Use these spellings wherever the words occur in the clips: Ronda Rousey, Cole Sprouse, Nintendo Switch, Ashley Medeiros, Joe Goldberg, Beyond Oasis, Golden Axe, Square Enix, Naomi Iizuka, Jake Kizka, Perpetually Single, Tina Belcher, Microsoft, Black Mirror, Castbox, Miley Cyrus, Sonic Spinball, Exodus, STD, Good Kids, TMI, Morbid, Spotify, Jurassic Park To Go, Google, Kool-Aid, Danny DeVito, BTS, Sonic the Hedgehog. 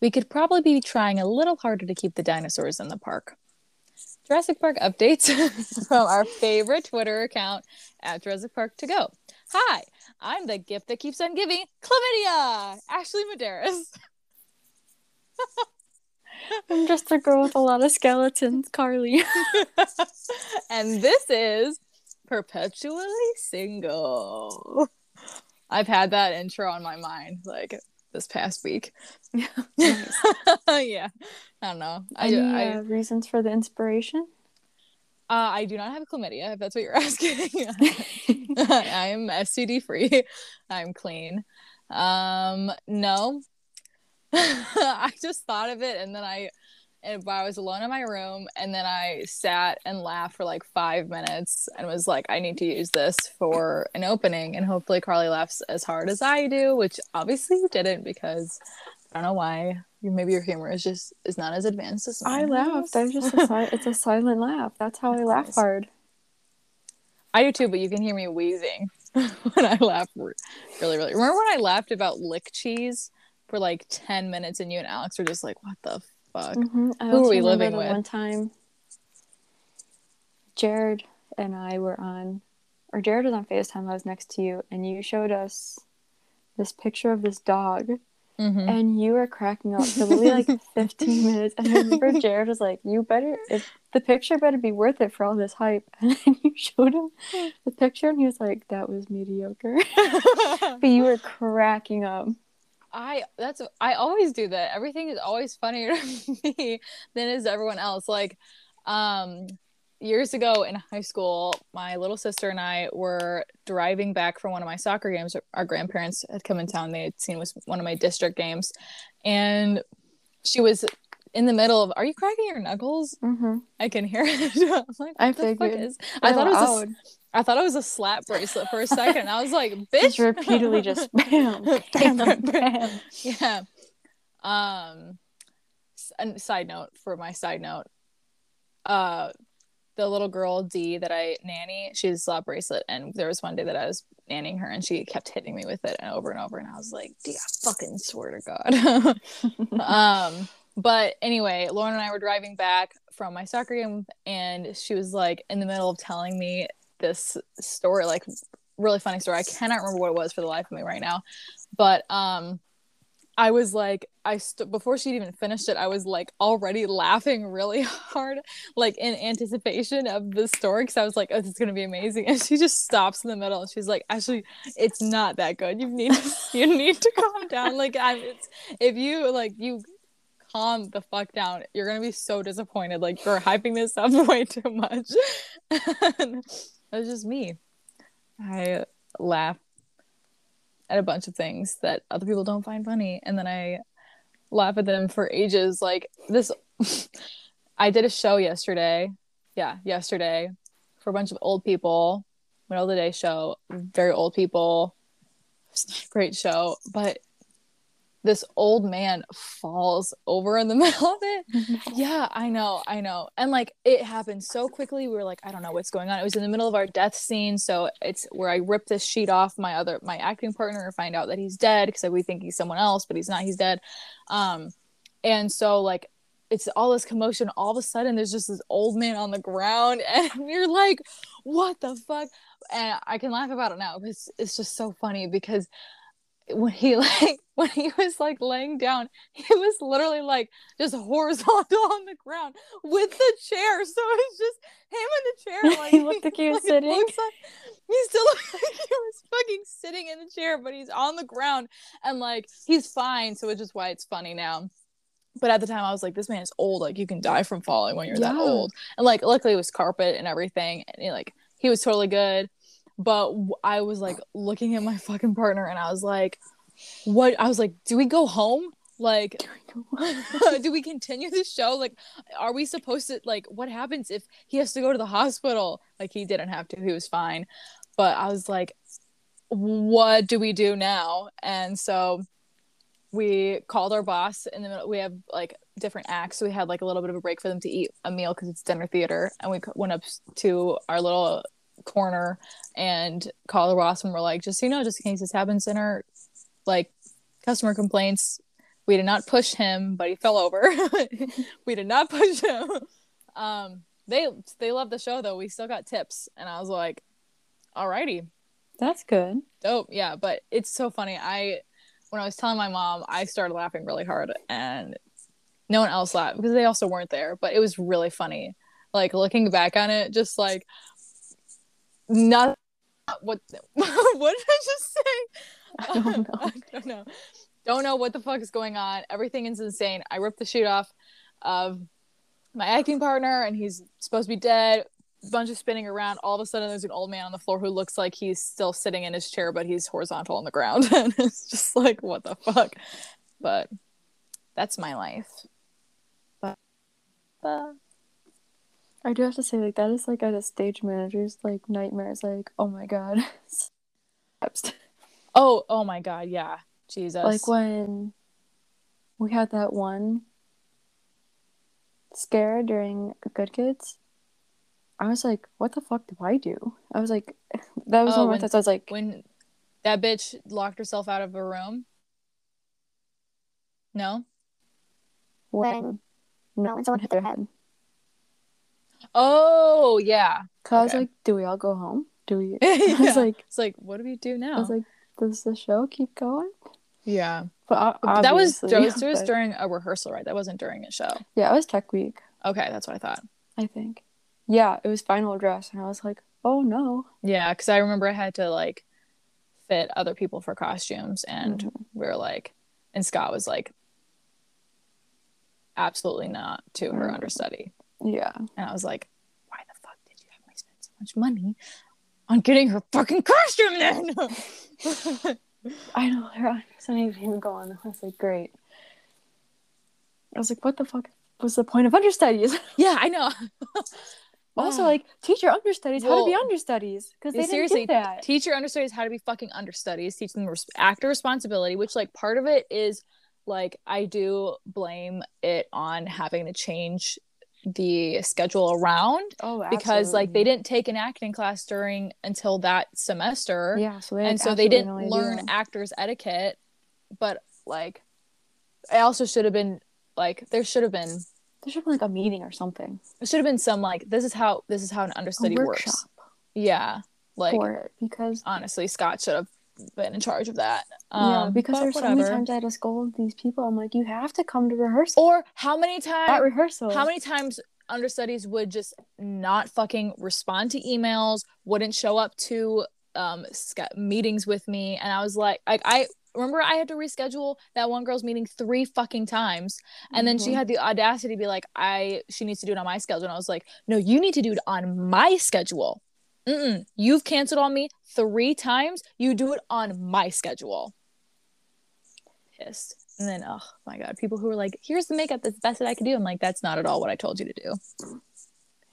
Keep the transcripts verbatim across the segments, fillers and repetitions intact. We could probably be trying a little harder to keep the dinosaurs in the park. Jurassic Park updates from our favorite Twitter account at Jurassic Park To Go. Hi, I'm the gift that keeps on giving, chlamydia, Ashley Medeiros. I'm just a girl with a lot of skeletons, Carly. And this is Perpetually Single. I've had that intro on my mind, like, this past week. Yeah. Yeah. I don't know. Any, I, I, uh, reasons for the inspiration? Uh, I do not have chlamydia, if that's what you're asking. I am S T D free. I'm clean. Um, no. I just thought of it, and then I, and I was alone in my room, and then I sat and laughed for like five minutes and was like, I need to use this for an opening, and hopefully Carly laughs as hard as I do, which obviously you didn't, because I don't know why. Maybe your humor is just is not as advanced as mine. I laughed. I'm just a si- it's a silent laugh. That's how I laugh hard. I do too, but you can hear me wheezing when I laugh really, really. Remember when I laughed about lick cheese for like ten minutes, and you and Alex were just like, "What the fuck? Mm-hmm. Who are we living with?" One time, Jared and I were on, or Jared was on FaceTime. I was next to you, and you showed us this picture of this dog, mm-hmm. and you were cracking up for literally like fifteen minutes. And I remember Jared was like, "You better, if the picture better be worth it for all this hype." And then you showed him the picture, and he was like, "That was mediocre," but you were cracking up. I that's I always do that. Everything is always funnier to me than is everyone else. Like, um, years ago in high school, my little sister and I were driving back from one of my soccer games. Our grandparents had come in town. They had seen was one of my district games, and she was in the middle of, "Are you cracking your knuckles?" Mm-hmm. I can hear it. I'm like, I figured. Is? I thought it was. A, I thought it was a slap bracelet for a second. And I was like, "Bitch!" Just repeatedly, just bam, bam, bam, bam. Yeah. Um. S- side note for my side note. Uh, the little girl D that I nanny, she has a slap bracelet, and there was one day that I was nannying her, and she kept hitting me with it, and over and over, and I was like, "D, I fucking swear to God." um. But anyway, Lauren and I were driving back from my soccer game, and she was like in the middle of telling me this story, like really funny story. I cannot remember what it was for the life of me right now. But um, I was like, I st- before she'd even finished it, I was like already laughing really hard, like in anticipation of the story, because I was like, "Oh, this is gonna be amazing." And she just stops in the middle, and she's like, "Actually, it's not that good. You need to, you need to calm down. Like, I'm, it's, if you like you." Calm the fuck down. You're gonna be so disappointed. Like, you're hyping this up way too much." That was just me. I laugh at a bunch of things that other people don't find funny, and then I laugh at them for ages. Like this, I did a show yesterday. Yeah, yesterday for a bunch of old people, middle of the day show. Very old people. It's not a great show, but this old man falls over in the middle of it. Yeah, I know, I know. And like, it happened so quickly. We were like, I don't know what's going on. It was in the middle of our death scene. So it's where I rip this sheet off my other, my acting partner, and find out that he's dead, because we think he's someone else, but he's not, he's dead. Um, and so like, it's all this commotion. All of a sudden there's just this old man on the ground, and you're like, what the fuck? And I can laugh about it now, because it's, it's just so funny, because when he like when he was like laying down, he was literally like just horizontal on the ground with the chair, so it's just him in the chair. Like, he looked like he was like, sitting. Looks like, he still looks like he was fucking sitting in the chair, but he's on the ground, and like, he's fine, so which is why it's funny now. But at the time, I was like, this man is old. Like, you can die from falling when you're yeah. that old. And like, luckily it was carpet and everything, and he, like he was totally good. But I was like looking at my fucking partner, and I was like, what? I was like, do we go home? Like, do we continue the show? Like, are we supposed to, like, what happens if he has to go to the hospital? Like, he didn't have to, he was fine. But I was like, what do we do now? And so we called our boss in the middle. We have like different acts, so we had like a little bit of a break for them to eat a meal, because it's dinner theater. And we went up to our little corner and call the boss, and we're like, just so you know, just in case this happens in our like customer complaints, We did not push him, but he fell over. We did not push him. Um, they they loved the show, though. We still got tips. And I was like, alrighty. That's good. Dope. Yeah, but it's so funny. I when I was telling my mom, I started laughing really hard. And no one else laughed because they also weren't there. But it was really funny. Like, looking back on it, just like, not what what did I just say? I don't know. I don't know. Don't know what the fuck is going on. Everything is insane. I ripped the sheet off of my acting partner, and he's supposed to be dead. Bunch of spinning around. All of a sudden, there's an old man on the floor who looks like he's still sitting in his chair, but he's horizontal on the ground. And it's just like, what the fuck? But that's my life. But, but I do have to say, like, that is like at a stage manager's like nightmare. It's like, oh my god. oh, oh my god, yeah. Jesus. Like when we had that one scare during Good Kids, I was like, what the fuck do I do? I was like, that was oh, one of my thoughts. I was like, when that bitch locked herself out of a room? No? When? No, when someone hit their head. Oh, yeah. Because okay. I was like, do we all go home? Do we? I was like, it's like, what do we do now? I was like, does the show keep going? Yeah. But that was, that was but... during a rehearsal, right? That wasn't during a show. Yeah, it was tech week. Okay, that's what I thought. I think. Yeah, it was final dress, and I was like, oh, no. Yeah, because I remember I had to, like, fit other people for costumes, and mm-hmm. we were like, and Scott was like, absolutely not to her mm-hmm. understudy. Yeah. And I was like, why the fuck did you have me spend so much money on getting her fucking costume then? I know, her understudy didn't even go on. I was like, great. I was like, what the fuck was the point of understudies? Yeah, I know. Also, like, teach your understudies well, how to be understudies, because they seriously didn't get that. Teach your understudies how to be fucking understudies. Teach them res- actor responsibility, which, like, part of it is, like, I do blame it on having to change the schedule around. Oh, absolutely. Because, like, they didn't take an acting class during until that semester. Yeah, so they and so they didn't no learn idea. Actors etiquette. But, like, I also should have been like there should have been. There should have been, like, a meeting or something. It should have been some, like, this is how this is how an understudy works. Yeah. Like, for it, because honestly, Scott should have been in charge of that. Um, yeah, because there's whatever. So many times I had to scold these people. I'm like, you have to come to rehearsal. Or how many times... At rehearsal. How many times understudies would just not fucking respond to emails, wouldn't show up to um meetings with me, and I was like... like I... Remember, I had to reschedule that one girl's meeting three fucking times, and then mm-hmm. she had the audacity to be like, "I she needs to do it on my schedule." And I was like, "No, you need to do it on my schedule. Mm-mm. You've canceled on me three times. You do it on my schedule." Pissed. And then, oh my god, people who were like, "Here's the makeup that's the best that I could do." I'm like, "That's not at all what I told you to do."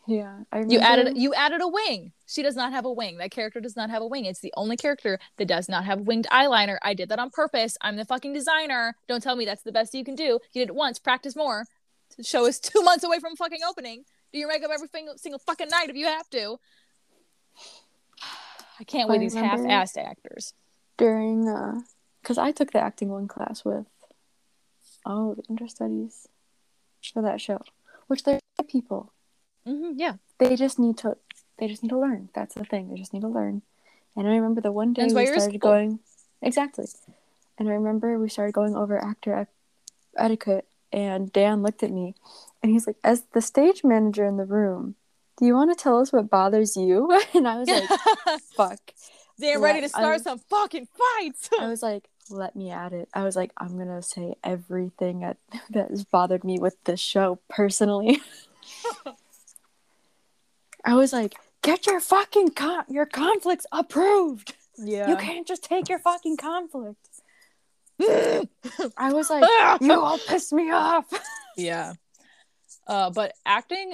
Yeah, I remember. You added you added a wing. She does not have a wing. That character does not have a wing. It's the only character that does not have winged eyeliner. I did that on purpose. I'm the fucking designer. Don't tell me that's the best you can do. You did it once. Practice more. The show is two months away from fucking opening. Do your makeup every single fucking night if you have to. I can't I with these half-assed actors. During, uh, because I took the acting one class with all the understudies for that show, which they're people. Mm-hmm, yeah, they just need to. They just need to learn. That's the thing. They just need to learn. And I remember the one day we started going exactly. And I remember we started going over actor et- etiquette, and Dan looked at me, and he's like, "As the stage manager in the room, do you want to tell us what bothers you?" And I was like, "Fuck, they're ready to start some fucking fights." I was like, "Let me at it." I was like, "I'm gonna say everything that that has bothered me with this show personally." I was like, get your fucking con- your conflicts approved. Yeah. You can't just take your fucking conflict. I was like, you all pissed me off. Yeah. Uh, but acting,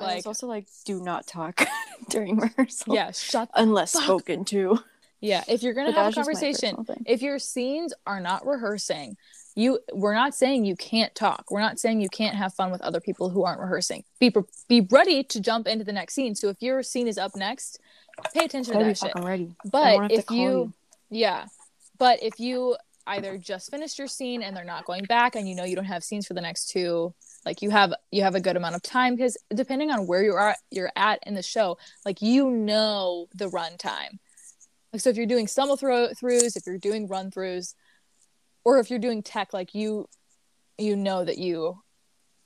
like... I was also like, do not talk during rehearsal. Yeah, shut the Unless fuck. spoken to. Yeah, if you're going to have a conversation, if your scenes are not rehearsing... You, we're not saying you can't talk. We're not saying you can't have fun with other people who aren't rehearsing. Be pre- be ready to jump into the next scene. So if your scene is up next, pay attention to that shit. Ready. But if you, you, yeah, but if you either just finished your scene and they're not going back, and you know you don't have scenes for the next two, like you have you have a good amount of time, because depending on where you are you're at in the show, like you know the run time. Like so if you're doing stumble through throughs, if you're doing run throughs, or if you're doing tech, like you you know that you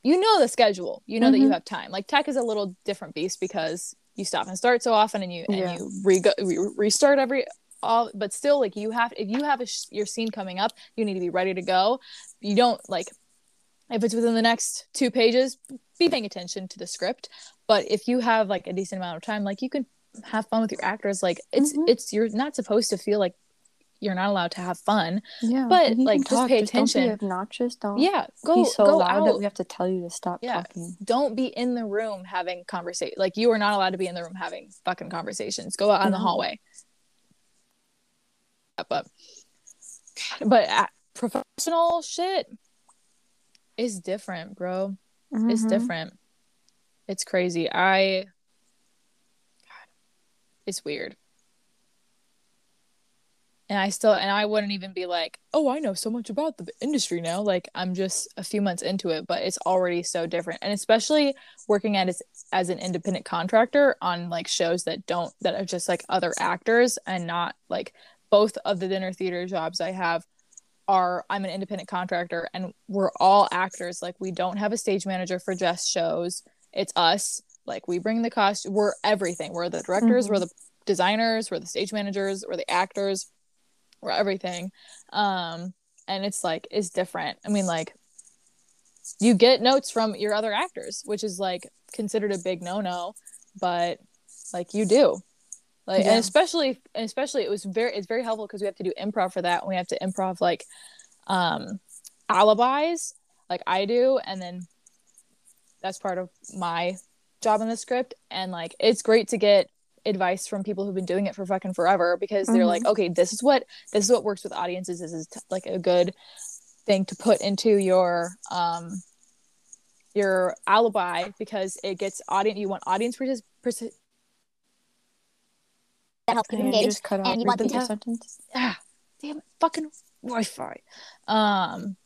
you know the schedule. You know mm-hmm. that you have time. Like tech is a little different beast because you stop and start so often, and you and yeah. you re- go, re- restart every. All, but still, like you have, if you have a sh- your scene coming up, you need to be ready to go. You don't like if it's within the next two pages, be paying attention to the script. But if you have like a decent amount of time, like you can have fun with your actors. Like it's mm-hmm. it's you're not supposed to feel like you're not allowed to have fun. Yeah, but like just talk. Pay just attention. Don't be obnoxious. Don't. Yeah, go be so go loud out. That we have to tell you to stop yeah. talking. Don't be in the room having conversation. Like you are not allowed to be in the room having fucking conversations. Go out mm-hmm. in the hallway. But but uh, professional shit is different, bro. Mm-hmm. It's different. It's crazy. I. God, it's weird. And I still and I wouldn't even be like, oh, I know so much about the industry now. Like I'm just a few months into it, but it's already so different. And especially working at as as an independent contractor on like shows that don't that are just like other actors and not like. Both of the dinner theater jobs I have are, I'm an independent contractor and we're all actors. Like we don't have a stage manager for just shows. It's us. Like we bring the cost. We're everything. We're the directors. Mm-hmm. We're the designers. We're the stage managers. We're the actors. We're everything. Um, and it's like, it's different. I mean, like you get notes from your other actors, which is like considered a big no-no, but like you do. Like, yeah. And especially, and especially, it was very, it's very helpful because we have to do improv for that, and we have to improv like um, alibis, like I do, and then that's part of my job in the script. And like, it's great to get advice from people who've been doing it for fucking forever because they're mm-hmm. like, okay, this is what this is what works with audiences. This is t- like a good thing to put into your um, your alibi because it gets audience. You want audience participation. Pers- Help communicate, just cut off. You want them to sentence. Ah, damn fucking Wi-Fi. Um,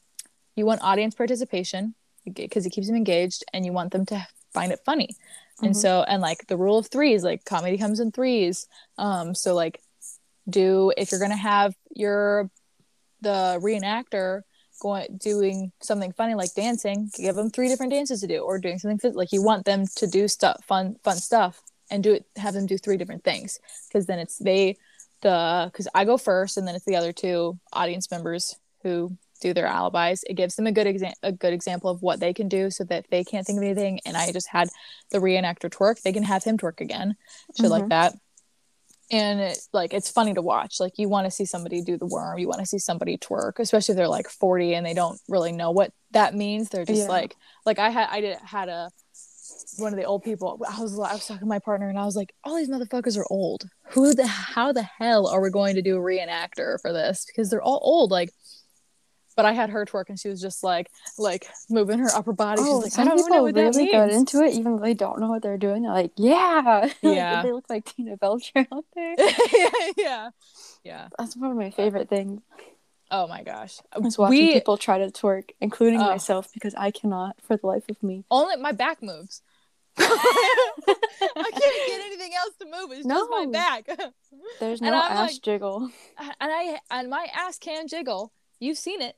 you want audience participation because it keeps them engaged, and you want them to find it funny. Mm-hmm. And so, and like the rule of threes, like comedy comes in threes. Um, so like, do if you're gonna have your the reenactor going doing something funny like dancing, give them three different dances to do, or doing something like you want them to do stuff, fun, fun stuff. And do it, have them do three different things because then it's they, the, because I go first and then it's the other two audience members who do their alibis. It gives them a good example, a good example of what they can do so that they can't think of anything. And I just had the reenactor twerk. They can have him twerk again, shit mm-hmm. like that. And it's like, it's funny to watch. Like you want to see somebody do the worm. You want to see somebody twerk, especially if they're like forty and they don't really know what that means. They're just yeah. like, like I had, I did had a, one of the old people. I was I was talking to my partner and I was like, all these motherfuckers are old. Who the how the hell are we going to do a reenactor for this? Because they're all old. Like, but I had her twerk and she was just like, like moving her upper body. Oh, she's like, some I don't people know what really that means. Got into it, even though they don't know what they're doing. They're like, yeah, yeah. Like, they look like Tina Belcher out there. yeah, yeah, yeah. That's one of my favorite things. Oh my gosh! I was watching we, people try to twerk, including uh, myself, because I cannot for the life of me. Only my back moves. I can't get anything else to move. It's no. just my back. There's no ass like, jiggle. And I and my ass can jiggle. You've seen it.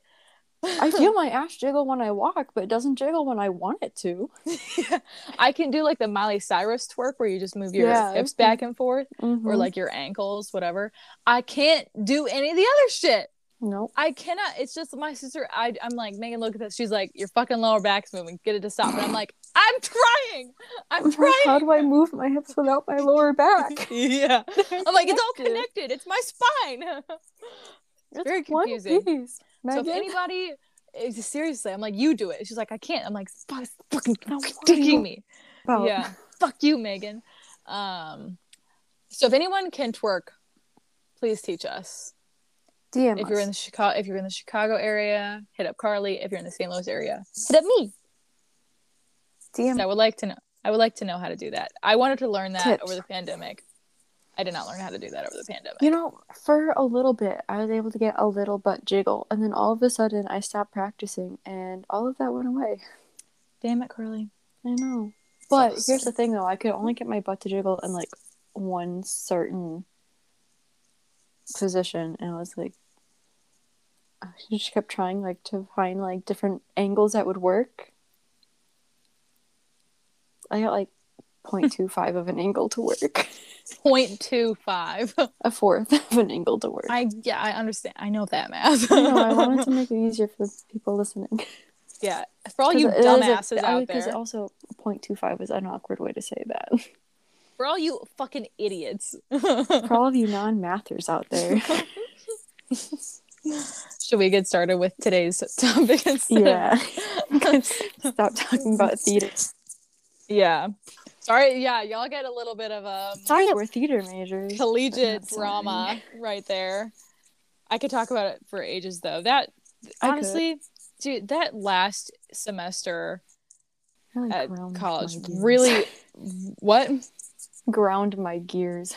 I feel my ass jiggle when I walk, but it doesn't jiggle when I want it to. yeah. I can do like the Miley Cyrus twerk where you just move your yeah, hips back and forth, mm-hmm. or like your ankles, whatever. I can't do any of the other shit. Nope. I cannot. It's just my sister. I, I'm like, Megan, look at this. She's like, your fucking lower back's moving. Get it to stop. And I'm like, I'm trying. I'm trying. How do I move my hips without my lower back? yeah. They're I'm connected. Like, it's all connected. It's my spine. It's very confusing. One piece, so if anybody, seriously, I'm like, you do it. She's like, I can't. I'm like, fuck, it's fucking digging me. About. Yeah. Fuck you, Megan. Um. So if anyone can twerk, please teach us. D M if you're in the Chicago, if you're in the Chicago area, hit up Carly. If you're in the Saint Louis area, hit up me. D M. So I would like to know. I would like to know how to do that. I wanted to learn that tips. Over the pandemic. I did not learn how to do that over the pandemic. You know, for a little bit, I was able to get a little butt jiggle. And then all of a sudden, I stopped practicing. And all of that went away. Damn it, Curly. I know. But so here's the thing, though. I could only get my butt to jiggle in, like, one certain position. And I was like... I just kept trying, like, to find, like, different angles that would work. I got, like, zero point two five of an angle to work. zero point two five A fourth of an angle to work. I yeah, I understand. I know that math. I know. I wanted to make it easier for people listening. Yeah, for all you dumbasses a, out I, there. Because also zero point two five is an awkward way to say that. For all you fucking idiots. For all of you non-mathers out there. Should we get started with today's topic? Yeah. Stop talking about theater. Yeah. Sorry, yeah, y'all get a little bit of a... Sorry that we're theater majors. Collegiate drama right there. I could talk about it for ages, though. That, I honestly, could. Dude, that last semester really at college really... What? Ground my gears.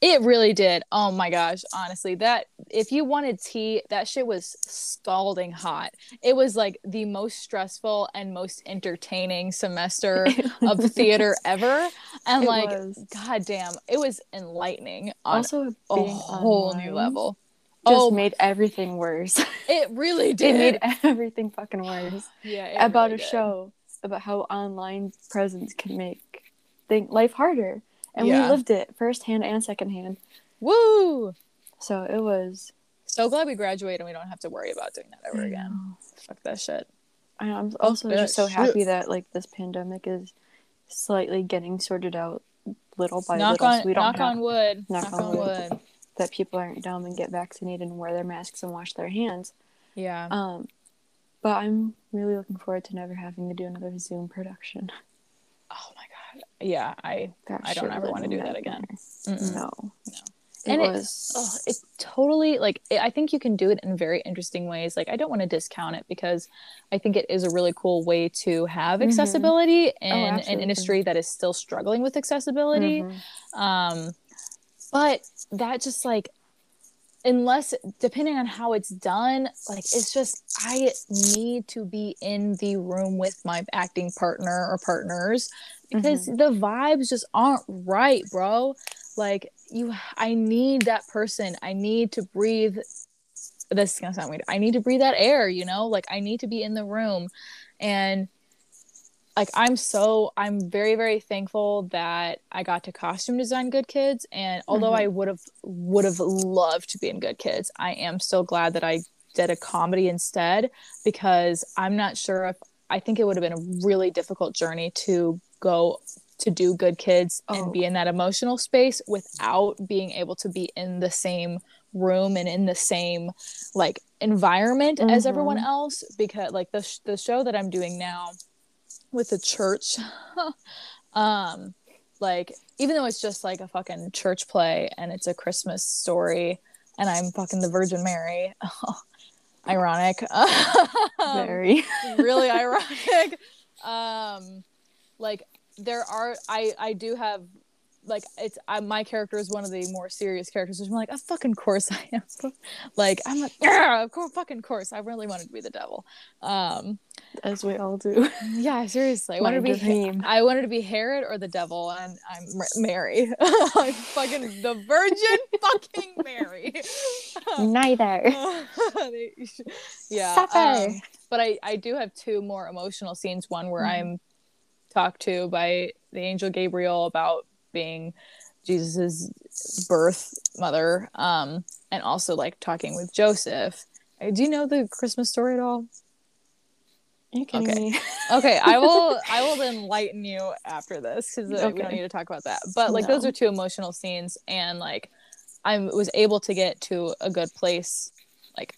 It really did. Oh, my gosh. Honestly, that... If you wanted tea, that shit was scalding hot. It was, like, the most stressful and most entertaining semester of theater ever. And, it like, was. goddamn, it was enlightening on also a whole new level. Just oh, made everything worse. It really did. It made everything fucking worse. Yeah, it About really a did. show about how online presence can make thing- life harder. And yeah. we lived it firsthand and secondhand. Woo! So it was... So glad we graduated and we don't have to worry about doing that ever again. Fuck that shit. I know, I'm also just so happy that, like, this pandemic is slightly getting sorted out little by knock little. On, so we don't knock have, on wood. Knock, knock on wood. wood. That people aren't dumb and get vaccinated and wear their masks and wash their hands. Yeah. Um, but I'm really looking forward to never having to do another Zoom production. Oh, my God. Yeah, I that I don't ever want to do that again. No. No. It and was. It, oh, it totally, like, it, I think you can do it in very interesting ways. Like, I don't want to discount it because I think it is a really cool way to have mm-hmm. accessibility in oh, an industry that is still struggling with accessibility. Mm-hmm. Um, but that just, like, unless, depending on how it's done, like, it's just, I need to be in the room with my acting partner or partners because mm-hmm. the vibes just aren't right, bro. Like, you, I need that person. I need to breathe. This is gonna sound weird. I need to breathe that air, you know? Like, I need to be in the room. And, like, I'm so, I'm very, very thankful that I got to costume design Good Kids. And although mm-hmm. I would have, would have loved to be in Good Kids, I am so glad that I did a comedy instead because I'm not sure if, I think it would have been a really difficult journey to go to do Good Kids oh. and be in that emotional space without being able to be in the same room and in the same, like, environment mm-hmm. as everyone else. Because, like, the sh- the show that I'm doing now with the church, um, like, even though it's just, like, a fucking church play and it's a Christmas story and I'm fucking the Virgin Mary. Ironic. Very. Really ironic. Um, like, there are I I do have like it's I, my character is one of the more serious characters, which I'm like, of fucking course I am. Like, I'm like, yeah, of course, fucking course I really wanted to be the devil, um as we all do. Yeah, seriously. I wanted to be dream. I wanted to be Herod or the devil, and I'm Mary. Like, fucking the Virgin fucking Mary. Neither. Yeah. Um, but I I do have two more emotional scenes, one where mm-hmm. I'm talked to by the angel Gabriel about being Jesus's birth mother, um and also, like, talking with Joseph. Do you know the Christmas story at all? Are you kidding okay me? Okay, I will I will enlighten you after this because okay. we don't need to talk about that, but, like, no. those are two emotional scenes, and, like, I was able to get to a good place, like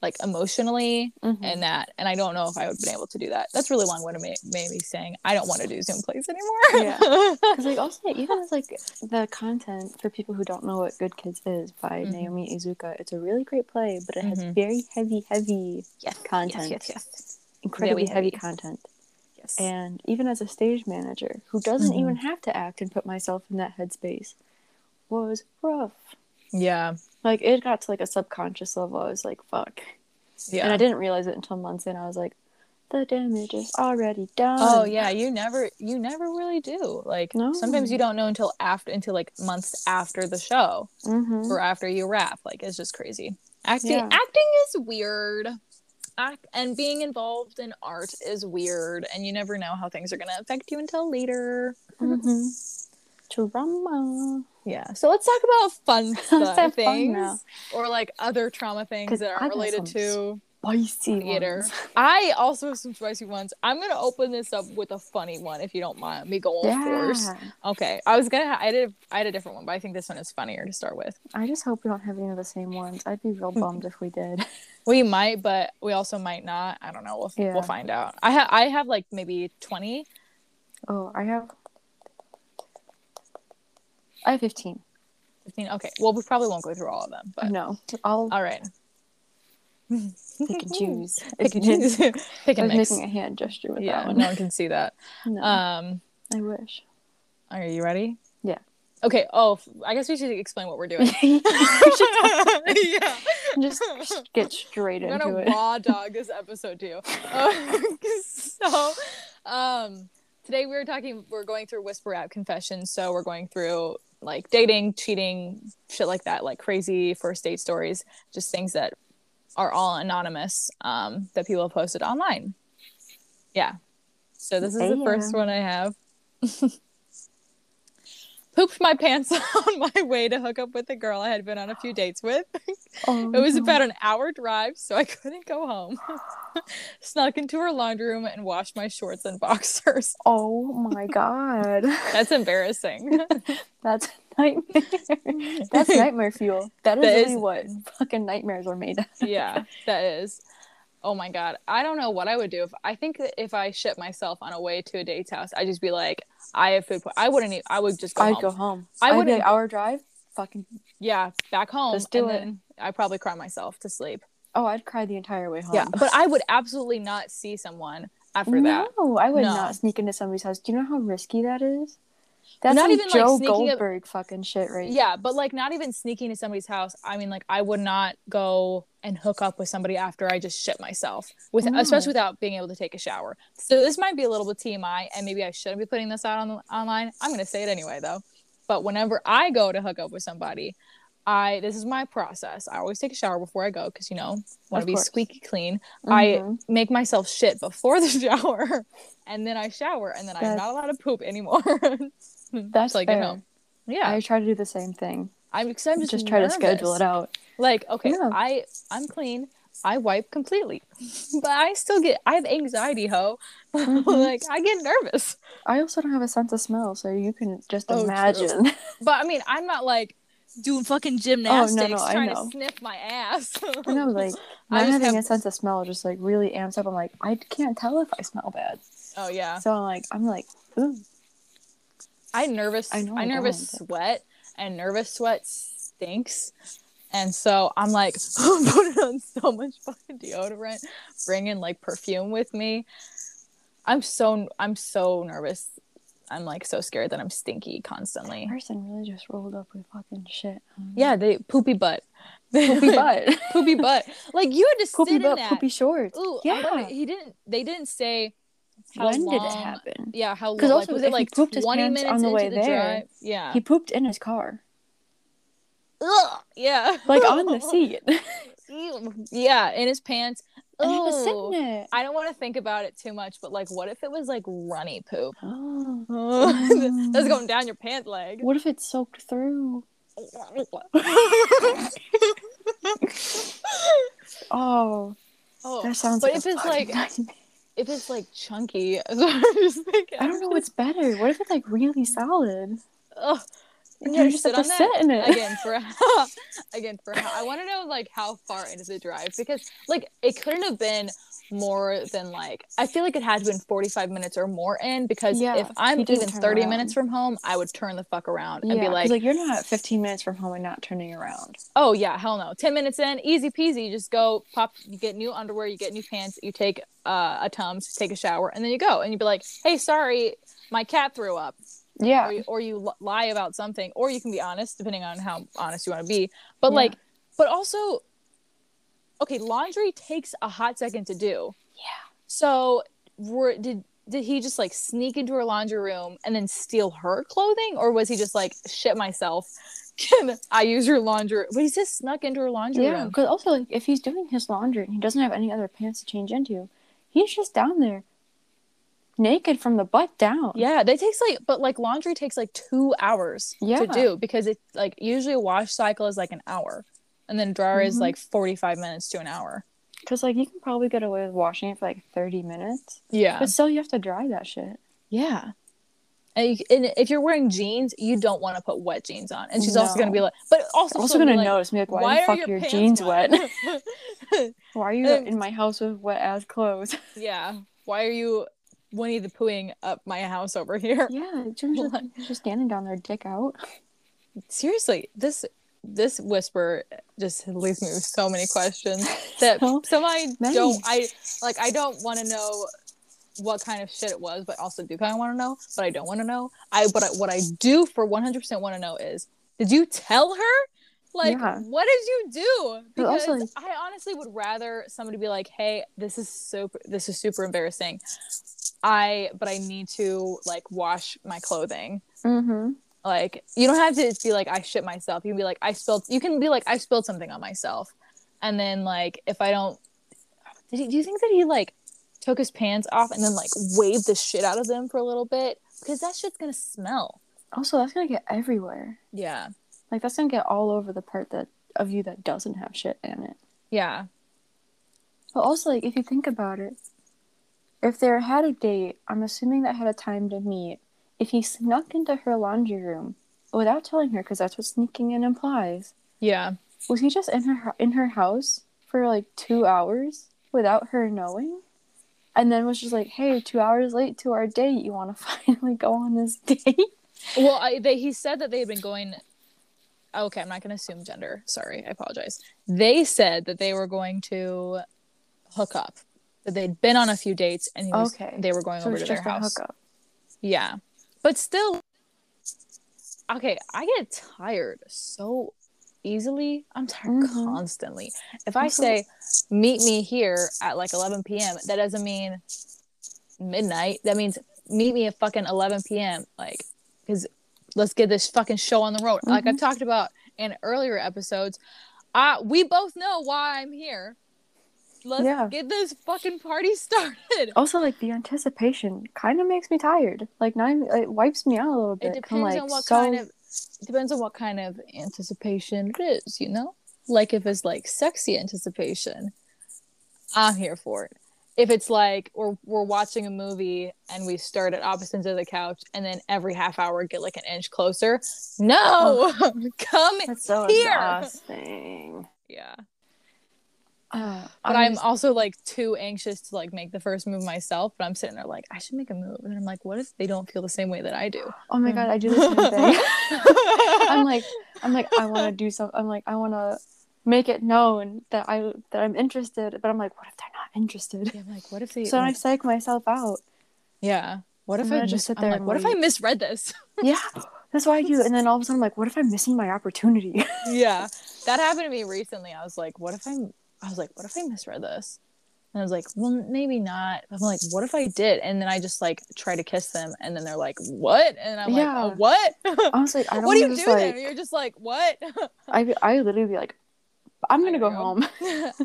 like emotionally mm-hmm. and that, and I don't know if I would have been able to do that. That's really long what it made me saying I don't want to do Zoom plays anymore. Yeah, because, like, also even as, like, the content for people who don't know what Good Kids is by mm-hmm. Naomi Iizuka, it's a really great play, but it has mm-hmm. very heavy heavy yes. content. Yes, yes, yes. Incredibly heavy. heavy content. Yes. And even as a stage manager who doesn't mm-hmm. even have to act and put myself in that headspace, was rough. Yeah. Like, it got to, like, a subconscious level. I was like, fuck. Yeah. And I didn't realize it until months in. I was like, the damage is already done. Oh, yeah. You never, you never really do. Like, no. Sometimes you don't know until after, until, like, months after the show. Mm-hmm. Or after you wrap. Like, it's just crazy. Acting, yeah. acting is weird. Act, and being involved in art is weird. And you never know how things are going to affect you until later. Mm-hmm. Trauma. Yeah, so let's talk about fun stuff, things fun or like other trauma things that aren't related to spicy theater. Ones. I also have some spicy ones. I'm gonna open this up with a funny one if you don't mind me going yeah. first. Okay, I was gonna. Ha- I did. I had a different one, but I think this one is funnier to start with. I just hope we don't have any of the same ones. I'd be real bummed if we did. We might, but we also might not. I don't know. We'll, yeah. we'll find out. I have. I have like maybe twenty. Oh, I have. I have fifteen. fifteen, okay. Well, we probably won't go through all of them. But no. All, all right. Pick and choose. Pick and choose. Pick and I was mix. Making a hand gesture with yeah, that one. No one can see that. No. Um, I wish. Are you ready? Yeah. Okay. Oh, I guess we should explain what we're doing. we yeah. Just get straight into it. I'm going to raw dog this episode to you. Uh, so, um... Today we were talking, we're going through Whisper App confessions, so we're going through, like, dating, cheating, shit like that, like, crazy first date stories, just things that are all anonymous um, that people have posted online. Yeah. So this is yeah. the first one I have. Pooped my pants on my way to hook up with a girl I had been on a few dates with. Oh, it was no. about an hour drive, so I couldn't go home. Snuck into her laundry room and washed my shorts and boxers. Oh my god. That's embarrassing. That's nightmare. That's nightmare fuel. That is that really is... what fucking nightmares are made of. Yeah, that is. Oh my god. I don't know what I would do. If I think that if I shit myself on a way to a date's house, I'd just be like, I have food. Po- I wouldn't even, I would just go I'd home. I'd go home. I would an hour drive. Fucking. Yeah. Back home. Let's do and it. Then I'd probably cry myself to sleep. Oh, I'd cry the entire way home. Yeah, but I would absolutely not see someone after no, that. No, I would no. not sneak into somebody's house. Do you know how risky that is? That's not like even Joe like Goldberg up, fucking shit, right? Yeah, but like not even sneaking to somebody's house. I mean, like I would not go and hook up with somebody after I just shit myself, with oh. especially without being able to take a shower. So this might be a little bit T M I, and maybe I shouldn't be putting this out on the, online. I'm gonna say it anyway, though. But whenever I go to hook up with somebody, I this is my process. I always take a shower before I go because you know want to be course. Squeaky clean. Mm-hmm. I make myself shit before the shower, and then I shower, and then That's... I'm not allowed to poop anymore. That's like fair. You know, yeah. I try to do the same thing. I'm because I'm just, just try to schedule it out. Like okay, yeah. I I'm clean. I wipe completely, but I still get I have anxiety, ho. Mm-hmm. Like I get nervous. I also don't have a sense of smell, so you can just oh, imagine. True. But I mean, I'm not like. Doing fucking gymnastics, oh, no, no, trying I know. to sniff my ass. I know, like, not having have... a sense of smell just, like, really amps up. I'm like, I can't tell if I smell bad. Oh, yeah. So, I'm like, I'm like, ooh. I nervous, I, know I nervous sweat, and nervous sweat stinks. And so, I'm like, putting on so much fucking deodorant, bringing, like, perfume with me. I'm so, I'm so nervous. I'm like so scared that I'm stinky constantly. That person really just rolled up with fucking shit. Um, yeah, they poopy butt, poopy butt, poopy butt. Like you had to poopy sit butt, in that poopy shorts. Ooh, yeah, he didn't. They didn't say how when long, did it happen. Yeah, how long? Because also, like, was it like twenty minutes on the way the there? Drive? Yeah, he pooped in his car. Ugh, yeah, like on the seat. Yeah, in his pants. Oh, I don't want to think about it too much, but like, what if it was like runny poop? Oh. That's going down your pant leg. What if it's soaked through? oh, oh, that sounds. But like if it's like, nightmare. If it's like chunky, I'm just thinking, I don't know what's better. What if it's like really solid? Ugh. You yeah, just sit have to sit in it again for how, again for how, I want to know like how far into the drive because like it couldn't have been more than like I feel like it had to been forty-five minutes or more in because yeah, if I'm even thirty around. Minutes from home I would turn the fuck around yeah, and be like like you're not fifteen minutes from home and not turning around. Oh yeah, hell no. ten minutes in, easy peasy. You just go pop. You get new underwear, you get new pants, you take uh, a Tums, take a shower, and then you go and you'd be like, hey, sorry, my cat threw up. Yeah. Or you, or you lie about something, or you can be honest, depending on how honest you want to be. But yeah. like, but also, okay, laundry takes a hot second to do. Yeah. So were, did did he just like sneak into her laundry room and then steal her clothing, or was he just like, shit myself? Can I use your laundry? But he's just snuck into her laundry yeah, room. Yeah, because also, like, if he's doing his laundry and he doesn't have any other pants to change into, he's just down there, naked from the butt down. Yeah, that takes like, but like laundry takes like two hours yeah. to do, because it's like usually a wash cycle is like an hour, and then dryer mm-hmm. is like forty-five minutes to an hour. Because like you can probably get away with washing it for like thirty minutes. Yeah, but still you have to dry that shit. Yeah. And, you, and if you're wearing jeans, you don't want to put wet jeans on. And she's no. also going to be like, but also, also going to like, notice me like, why, why the fuck are your, your jeans wet? wet? Why are you and, in my house with wet ass clothes? Yeah. Why are you Winnie the Poohing up my house over here? Yeah. Just, just standing down there, dick out. Seriously, this this whisper just leaves me with so many questions that so some I many. don't, I like, I don't want to know what kind of shit it was, but also do kind of want to know, but I don't want to know. I but I, what I do for one hundred percent want to know is, did you tell her? Like, yeah. what did you do? Because also, I honestly would rather somebody be like, "Hey, this is super, this is super embarrassing. I but I need to like wash my clothing." Mm-hmm. Like, you don't have to be like, "I shit myself." You can be like, "I spilled." You can be like, "I spilled something on myself," and then like, if I don't, did he, do you think that he like took his pants off and then like waved the shit out of them for a little bit? Because that shit's gonna smell. Also, that's gonna get everywhere. Yeah, like that's gonna get all over the part that of you that doesn't have shit in it. Yeah. But also, like, if you think about it, if they had a date, I'm assuming that had a time to meet. If he snuck into her laundry room without telling her, because that's what sneaking in implies. Yeah. Was he just in her in her house for like two hours without her knowing? And then was just like, hey, two hours late to our date. You want to finally go on this date? Well, I, they, he said that they had been going... Okay, I'm not going to assume gender. Sorry, I apologize. They said that they were going to hook up. That they'd been on a few dates and he was, okay. they were going so over to their house. Hook up. Yeah. But still... Okay, I get tired so easily. I'm tired mm-hmm. constantly. If I say meet me here at like eleven p.m. that doesn't mean midnight, that means meet me at fucking eleven p.m. like, because let's get this fucking show on the road. Mm-hmm. Like I've talked about in earlier episodes, uh we both know why I'm here. Let's yeah. get this fucking party started. Also, like, the anticipation kind of makes me tired. Like, not even, it wipes me out a little bit. It depends like, on what so... kind of It depends on what kind of anticipation it is, you know? Like, if it's, like, sexy anticipation, I'm here for it. If it's, like, or we're watching a movie and we start at opposite ends of the couch and then every half hour get, like, an inch closer, no! Oh. Come That's so here! Exhausting. Yeah. Uh, but I'm, I'm just... also, like, too anxious to, like, make the first move myself, but I'm sitting there like, I should make a move. And I'm like, what if they don't feel the same way that I do? Oh my mm. god, I do the same thing. I'm like, I'm like, I want to do something. I'm like, I want to make it known that, I, that I'm interested, but I'm like, what if they're not interested? Yeah, I'm like, what if they... So I psych myself out. Yeah. What if I just mis- sit there I'm like, and what wait. if I misread this? Yeah. That's why I do. And then all of a sudden I'm like, what if I'm missing my opportunity? Yeah. That happened to me recently. I was like, what if I'm... I was like, what if I misread this? And I was like, well, maybe not. I'm like, what if I did? And then I just, like, try to kiss them. And then they're like, what? And I'm yeah. like, oh, what? Honestly, I don't What do you do like, then? You're just like, what? I, I literally be like, I'm going to go, go home.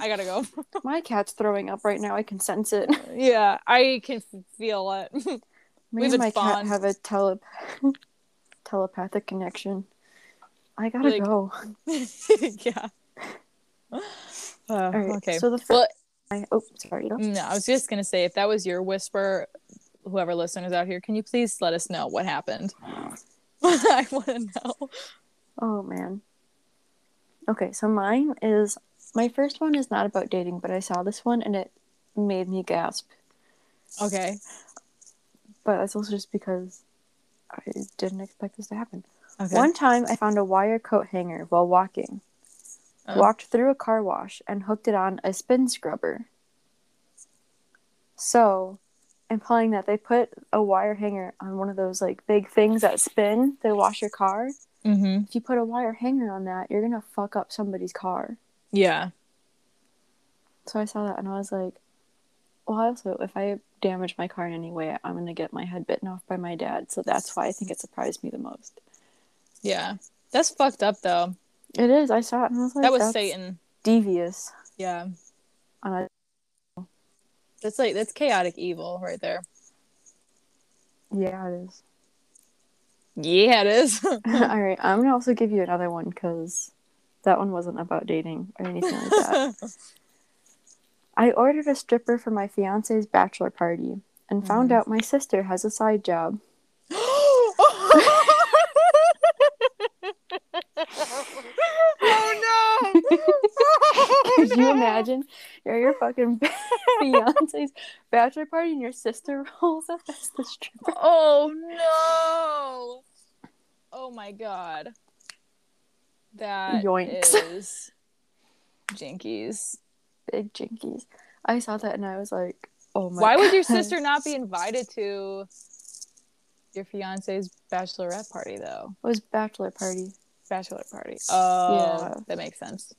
I got to go. My cat's throwing up right now. I can sense it. Yeah, I can feel it. Me we and my fun. cat have a tele- telepathic connection. I got to like, go. Yeah. Uh, All right, okay. So the first, well, I, oh, sorry. No. no, I was just gonna say, if that was your whisper, whoever listeners out here, can you please let us know what happened? I want to know. Oh man. Okay, so mine is my first one is not about dating, but I saw this one and it made me gasp. Okay. But that's also just because I didn't expect this to happen. Okay. One time, I found a wire coat hanger while walking. Oh. Walked through a car wash and hooked it on a spin scrubber. So, implying that they put a wire hanger on one of those like big things that spin, they wash your car. Mm-hmm. If you put a wire hanger on that, you're gonna fuck up somebody's car. Yeah. So I saw that and I was like, well, also, if I damage my car in any way, I'm gonna get my head bitten off by my dad. So that's why I think it surprised me the most. Yeah, that's fucked up though. It is. I saw it and I was like, that was that's Satan. Devious. Yeah. Uh, that's like that's chaotic evil right there. Yeah, it is. Yeah, it is. All right, I'm gonna also give you another one because that one wasn't about dating or anything like that. I ordered a stripper for my fiance's bachelor party and mm. found out my sister has a side job. Oh no! Oh, could no. you imagine? You're your fucking fiance's bachelor party and your sister rolls up as the stripper. Oh no! Oh my god. That Yoinks. Is jinkies. Big jinkies. I saw that and I was like, oh my god. Why would your sister not be invited to your fiance's bachelorette party though? It was bachelor party. Bachelor party. Oh, yeah. That makes sense. That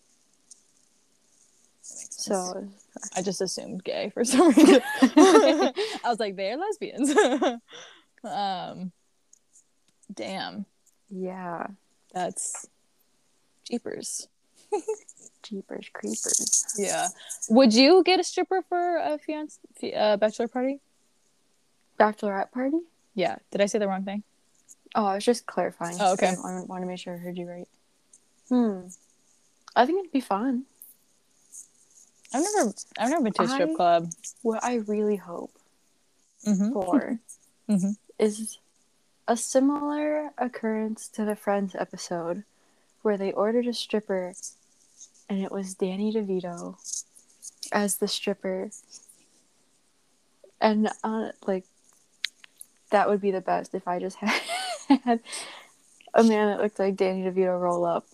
makes sense. So I just assumed gay for some reason. I was like, they're lesbians. um, damn. Yeah. That's jeepers. Jeepers creepers. Yeah. Would you get a stripper for a fiance uh, bachelor party? Bachelorette party? Yeah. Did I say the wrong thing? Oh, I was just clarifying. Oh, okay. I want to make sure I heard you right. Hmm. I think it'd be fun. I've never, I've never been to a strip I, club. What I really hope mm-hmm. for mm-hmm. is a similar occurrence to the Friends episode, where they ordered a stripper, and it was Danny DeVito as the stripper, and uh, like that would be the best if I just had. had a man that looked like Danny DeVito roll up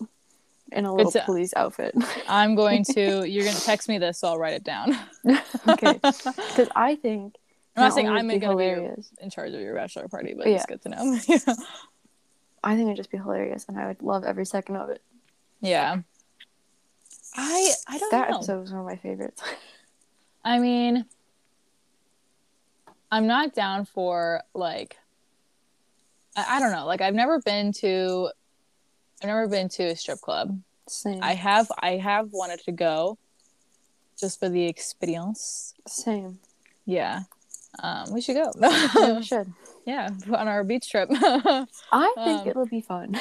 in a little a, police outfit. I'm going to... You're going to text me this, so I'll write it down. Okay. Because I think... I'm not, not saying I'm going to be in charge of your bachelor party, but yeah. It's good to know. Yeah. I think it'd just be hilarious, and I would love every second of it. Yeah. I I don't that know. That episode was one of my favorites. I mean, I'm not down for, like... I don't know. Like, I've never been to, I've never been to a strip club. Same. I have, I have wanted to go, just for the experience. Same. Yeah. Um, we should go. Yeah, we should. Yeah, on our beach trip. I think um, it'll be fun.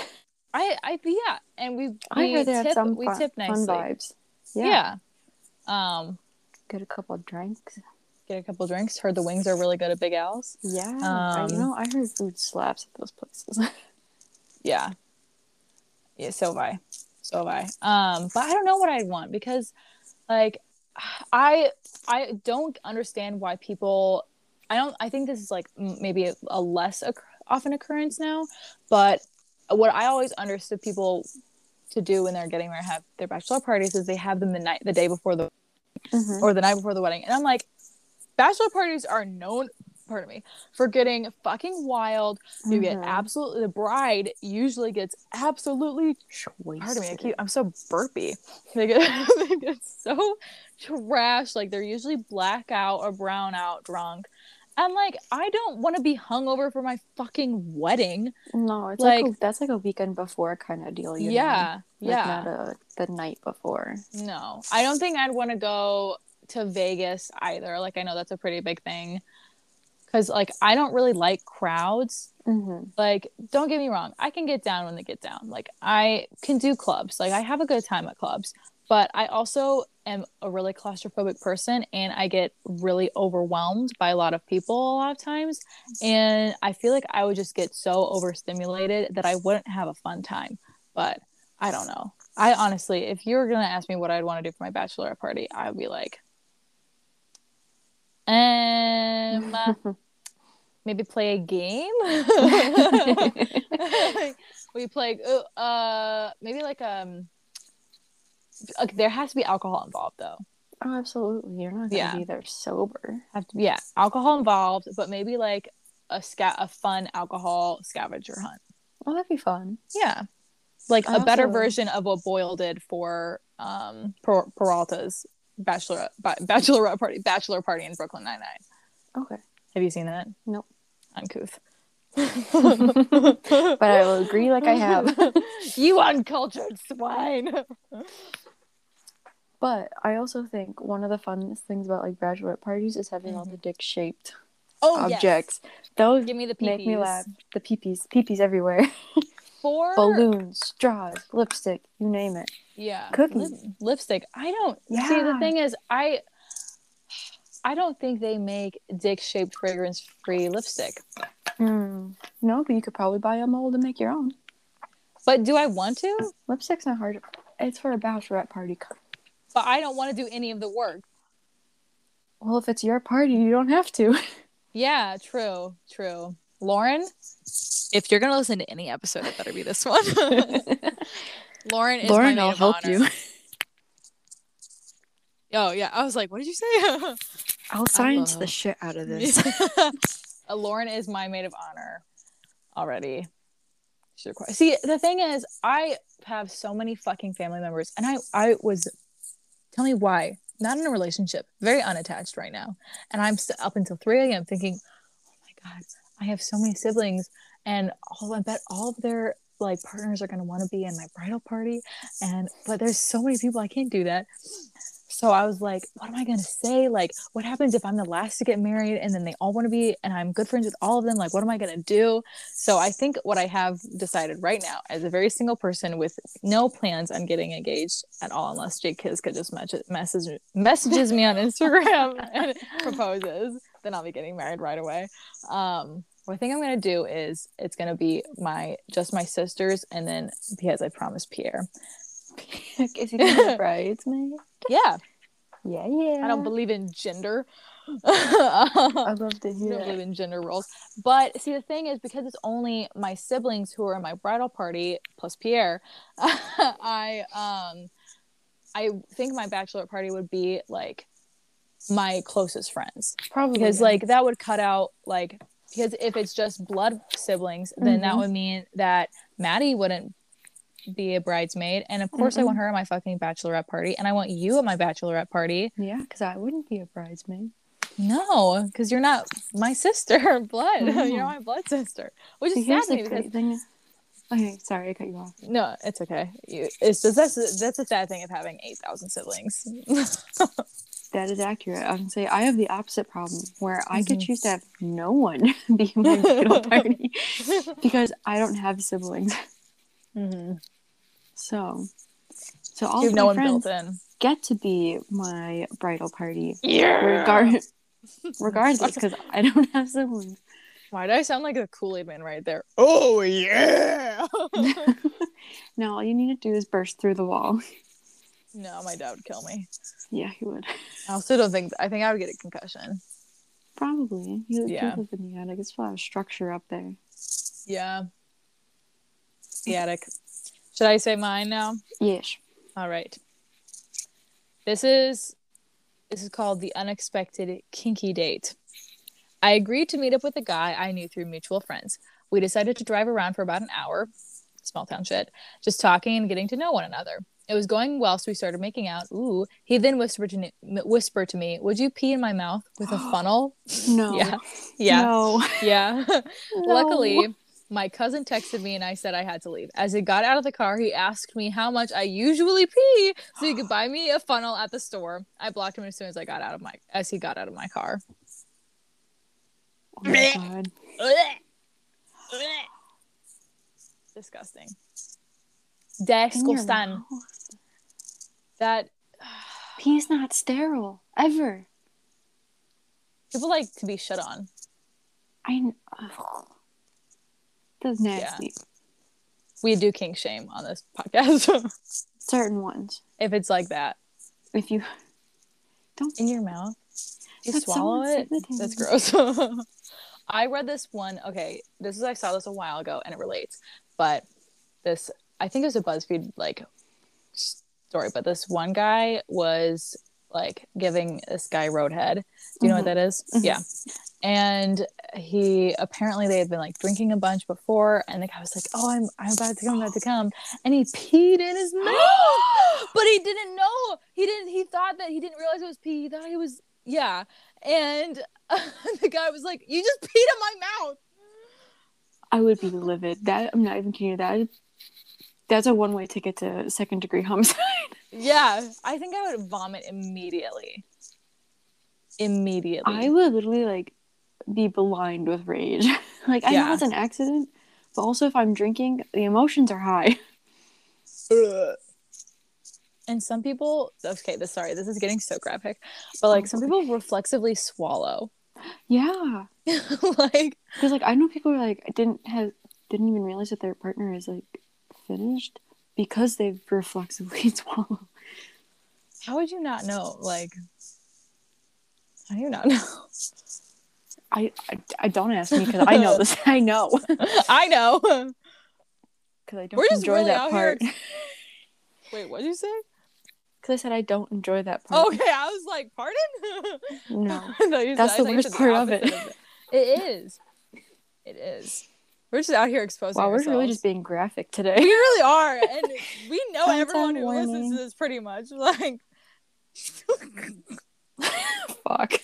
I, I, yeah, and we, we I heard they tip, have some we fun, tip nicely. Fun vibes. Yeah. yeah. Um, get a couple of drinks. Get a couple drinks. Heard the wings are really good at Big Al's. Yeah. Um, I, you know, I heard food slaps at those places. yeah. Yeah, so have I. So have I. Um, but I don't know what I'd want because, like, I I don't understand why people... I don't. I think this is, like, maybe a, a less occur- often occurrence now, but what I always understood people to do when they're getting their, have their bachelor parties is they have them the night, the day before the... Mm-hmm. Or the night before the wedding. And I'm like, bachelor parties are known, pardon me, for getting fucking wild. You mm-hmm. get absolutely, the bride usually gets absolutely, wasted. Pardon me, I keep, I'm so burpy. They get, they get so trashed. Like, they're usually blackout or brownout drunk. And, like, I don't want to be hungover for my fucking wedding. No, it's like, like a, that's like a weekend before kind of deal. You yeah, know? Like, yeah. Not a, the night before. No, I don't think I'd want to go to Vegas either. Like, I know that's a pretty big thing because, like, I don't really like crowds. Mm-hmm. Like, don't get me wrong, I can get down when they get down. Like, I can do clubs. Like, I have a good time at clubs, but I also am a really claustrophobic person, and I get really overwhelmed by a lot of people a lot of times, and I feel like I would just get so overstimulated that I wouldn't have a fun time. But I don't know, I honestly, if you were gonna ask me what I'd want to do for my bachelorette party, I'd be like, Um, uh, maybe play a game. We play uh maybe like um. There has to be alcohol involved though. Oh, absolutely. You're not going to yeah. be there sober. Have to, yeah. Alcohol involved, but maybe like a sca- a fun alcohol scavenger hunt. Oh, that'd be fun. Yeah. Like I a also... better version of what Boyle did for um per- Peralta's bachelorette, ba- bachelorette party, bachelor party in Brooklyn Nine-Nine. Okay. Have you seen that? Nope. Uncouth. But I will agree like I have. You uncultured swine. But I also think one of the funnest things about like bachelorette parties is having mm-hmm. all the dick-shaped oh, objects. Yes. Those give me the make me laugh. The peepees, peepees everywhere. For balloons, straws, lipstick, you name it. Yeah, cookies, Lip- lipstick. I don't yeah. see. The thing is, I I don't think they make dick-shaped fragrance-free lipstick. Mm. No, but you could probably buy a mold and make your own. But do I want to? Lipstick's not hard. It's for a bachelorette party. But I don't want to do any of the work. Well, if it's your party, you don't have to. Yeah, true, true. Lauren, if you're going to listen to any episode, it better be this one. Lauren is Lauren, my I'll help honor. You. Oh, yeah. I was like, what did you say? I'll science the shit out of this. uh, Lauren is my maid of honor already. See, the thing is, I have so many fucking family members, and I, I was... Tell me why. Not in a relationship. Very unattached right now. And I'm st- up until three a.m. thinking, oh my God, I have so many siblings. And all I bet all of their like partners are going to want to be in my bridal party. And but there's so many people I can't do that. So I was like, what am I going to say? Like, what happens if I'm the last to get married and then they all want to be and I'm good friends with all of them? Like, what am I going to do? So I think what I have decided right now as a very single person with no plans on getting engaged at all, unless Jake Kizka just message, message, messages me on Instagram and proposes, then I'll be getting married right away. Um, what I think I'm going to do is it's going to be my just my sisters and then because I promised Pierre. Is he going to be a bridesmaid? Yeah. Yeah, yeah. I don't believe in gender. I love to hear I don't that. believe in gender roles. But see, the thing is, because it's only my siblings who are in my bridal party, plus Pierre, I um, I think my bachelorette party would be, like, my closest friends. Probably. Because, yeah. like, that would cut out, like, because if it's just blood siblings, mm-hmm. then that would mean that Maddie wouldn't be a bridesmaid, and of course mm-mm. I want her at my fucking bachelorette party, and I want you at my bachelorette party. Yeah, because I wouldn't be a bridesmaid. No, because you're not my sister, blood. No. You're not my blood sister, which is sad to me because... thing. Okay, sorry, I cut you off. No, it's okay. You, it's just that's that's the sad thing of having eight thousand siblings. That is accurate. I can say I have the opposite problem where mm-hmm. I could choose to have no one be my bridal party because I don't have siblings. Mm-hmm. So, so all of no my friends in. get to be my bridal party, yeah. Regard, regardless, because I don't have siblings. Why do I sound like a Kool-Aid man right there? Oh yeah! No, all you need to do is burst through the wall. No, my dad would kill me. Yeah, he would. I also don't think I think I would get a concussion. Probably. You yeah. live in the attic. It's a lot of structure up there. Yeah. The attic. Should I say mine now? Yes. All right. This is this is called the unexpected kinky date. I agreed to meet up with a guy I knew through mutual friends. We decided to drive around for about an hour, small town shit, just talking and getting to know one another. It was going well, so we started making out. Ooh. He then whispered to me, whispered to me, would you pee in my mouth with a funnel? No. Yeah. Yeah. No. Yeah. No. Luckily... my cousin texted me and I said I had to leave. As he got out of the car, he asked me how much I usually pee so he could buy me a funnel at the store. I blocked him as soon as I got out of my as he got out of my car. Oh my God. Disgusting. Disgusting. That pee's not sterile ever. People like to be shit on. I know. That's nasty. Yeah. We do kink shame on this podcast. Certain ones. If it's like that. If you don't in your mouth. You swallow it. That's gross. I read this one. Okay. This is I saw this a while ago and it relates. But this I think it was a BuzzFeed like story, but this one guy was like giving this guy roadhead. Do you mm-hmm. know what that is? Mm-hmm. Yeah. And he apparently they had been like drinking a bunch before, and the guy was like, "Oh, I'm I'm about to come, about to come," and he peed in his mouth, but he didn't know. He didn't. He thought that he didn't realize it was pee. He thought he was yeah. And uh, the guy was like, "You just peed in my mouth." I would be livid. That I'm not even kidding you. That that's a one-way ticket to second-degree homicide. Yeah, I think I would vomit immediately. Immediately, I would literally like be blind with rage. Like I yeah. know it's an accident, but also if I'm drinking, the emotions are high. Ugh. And some people, okay, this sorry, this is getting so graphic, but like some people reflexively swallow. Yeah, like because like I know people who like didn't have didn't even realize that their partner is like finished because they've reflexively swallowed. How would you not know? Like. I do not know. I, I, I don't ask me because I know this. I know. I know. Because I don't We're just enjoy really that part. Here. Wait, what did you say? Because I said I don't enjoy that part. Okay, I was like, pardon? No. no That's the worst part of it. of it. It is. It is. We're just out here exposing Wow, ourselves. We're really just being graphic today. We really are. And we know everyone who warning. listens to this pretty much. Like... Fuck.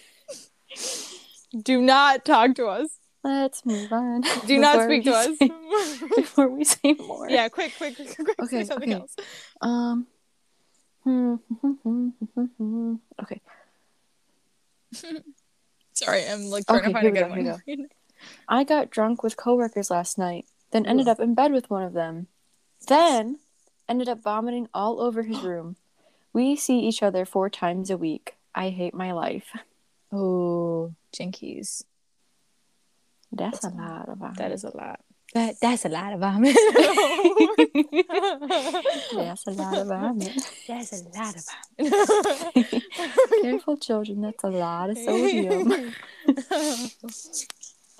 Do not talk to us. Let's move on. Do not speak to us before we say more. Yeah, quick, quick, quick, quick. Okay, say something okay. else. Um. Okay. Sorry, I'm like trying okay, to find a good go, one. Go. I got drunk with coworkers last night, then ended Ooh. up in bed with one of them, then ended up vomiting all over his room. We see each other four times a week. I hate my life. Oh, jinkies. That's, that's a lot of vomit. That is a lot. That, that's a lot of vomit. That's a lot of vomit. That's a lot of vomit. Careful, children. That's a lot of sodium.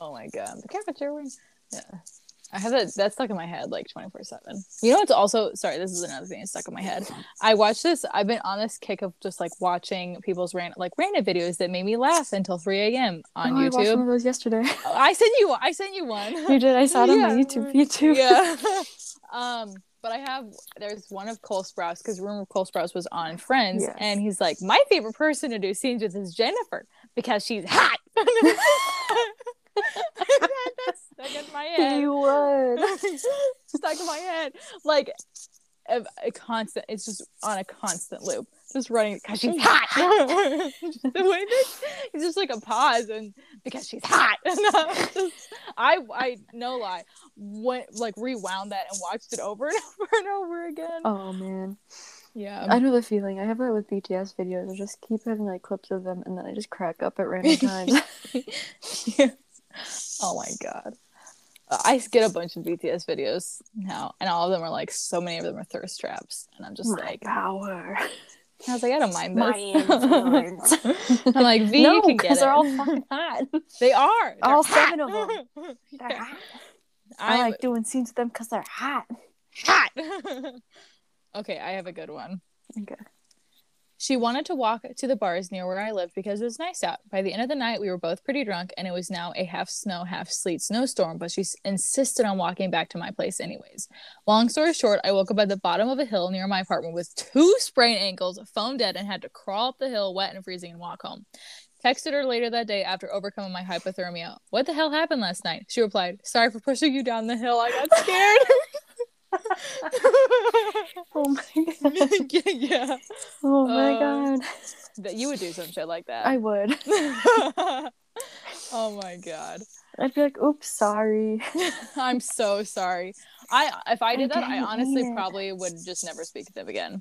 Oh, my God. Be careful, children. Yeah. I have that. That's stuck in my head like twenty-four seven. You know what's also... Sorry, this is another thing that's stuck in my head. I watched this. I've been on this kick of just like watching people's ran, like random videos that made me laugh until three a.m. on oh, YouTube. I watched one of those yesterday. I sent you I sent you one. You did. I saw it yeah. on my YouTube feed too. Yeah. um, but I have... There's one of Cole Sprouse because Rumor of Cole Sprouse was on Friends. Yes. And he's like, my favorite person to do scenes with is Jennifer because she's hot. That's stuck in my head. You would. Stuck in my head. Like a, a constant, it's just on a constant loop. Just running because she's hot. The way that it's just like a pause and because she's hot. And I, just, I I no lie. Went like rewound that and watched it over and over and over again. Oh man. Yeah. I know the feeling. I have that with B T S videos. I just keep having like clips of them and then I just crack up at random times. Yeah. Oh my god, I get a bunch of B T S videos now, and all of them are like, so many of them are thirst traps, and I'm just my like, power. I was like, I don't mind this. My influence. I'm like, V, no, you can get it. They're all fucking hot. They are. They're all hot. Seven of them. They're hot. I like doing scenes with them because they're hot. Hot. Okay, I have a good one. Okay. She wanted to walk to the bars near where I lived because it was nice out. By the end of the night, we were both pretty drunk, and it was now a half-snow, half-sleet snowstorm, but she insisted on walking back to my place anyways. Long story short, I woke up at the bottom of a hill near my apartment with two sprained ankles, phone dead, and had to crawl up the hill wet and freezing and walk home. Texted her later that day after overcoming my hypothermia. What the hell happened last night? She replied, sorry for pushing you down the hill. I got scared. Oh my god. yeah, yeah. Oh my uh, god. That you would do some shit like that. I would. Oh my god. I'd be like, oops, sorry. I'm so sorry. I if I did I that, I honestly probably would just never speak to them again.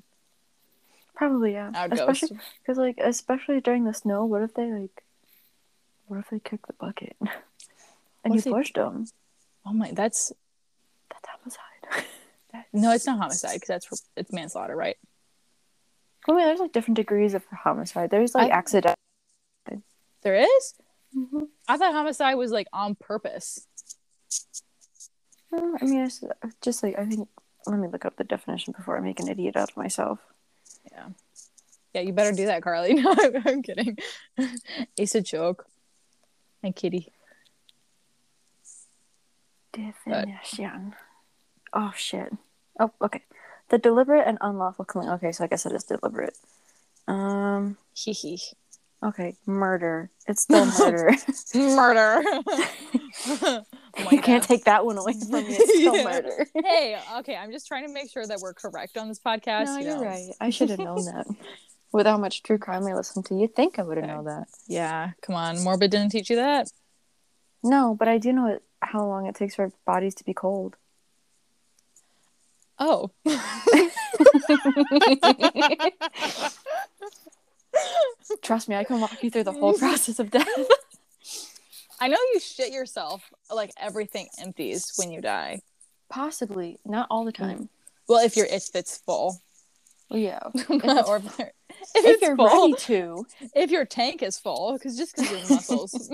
Probably, yeah. I would especially, ghost. Because like especially during the snow, what if they like what if they kicked the bucket? And what you pushed they... them. Oh my that's that's homicide. No, it's not homicide because that's it's manslaughter, right? I mean, there's like different degrees of homicide. There's like I, accident. There is? Mm-hmm. I thought homicide was like on purpose. I mean, it's just like I think. Let me look up the definition before I make an idiot out of myself. Yeah. Yeah, you better do that, Carly. No, I'm kidding. It's a joke. My kitty. Definition. But. Oh, shit. Oh, okay. The deliberate and unlawful killing. Okay, so I guess it is deliberate. Um, hee hee. Okay, murder. It's still murder. Murder. Oh you God. Can't take that one away from me. It's still yeah. murder. Hey, okay, I'm just trying to make sure that we're correct on this podcast. No, you you're know. Right. I should have known that. With how much true crime I listen to, you'd think I would have okay. known that. Yeah, come on. Morbid didn't teach you that? No, but I do know it, how long it takes for bodies to be cold. Oh. Trust me, I can walk you through the whole process of death. I know you shit yourself, like everything empties when you die. Possibly. Not all the time. Mm. Well, if you're if it's full. Yeah. If or if, if, if you're full, ready to. If your tank is full, because just because your muscles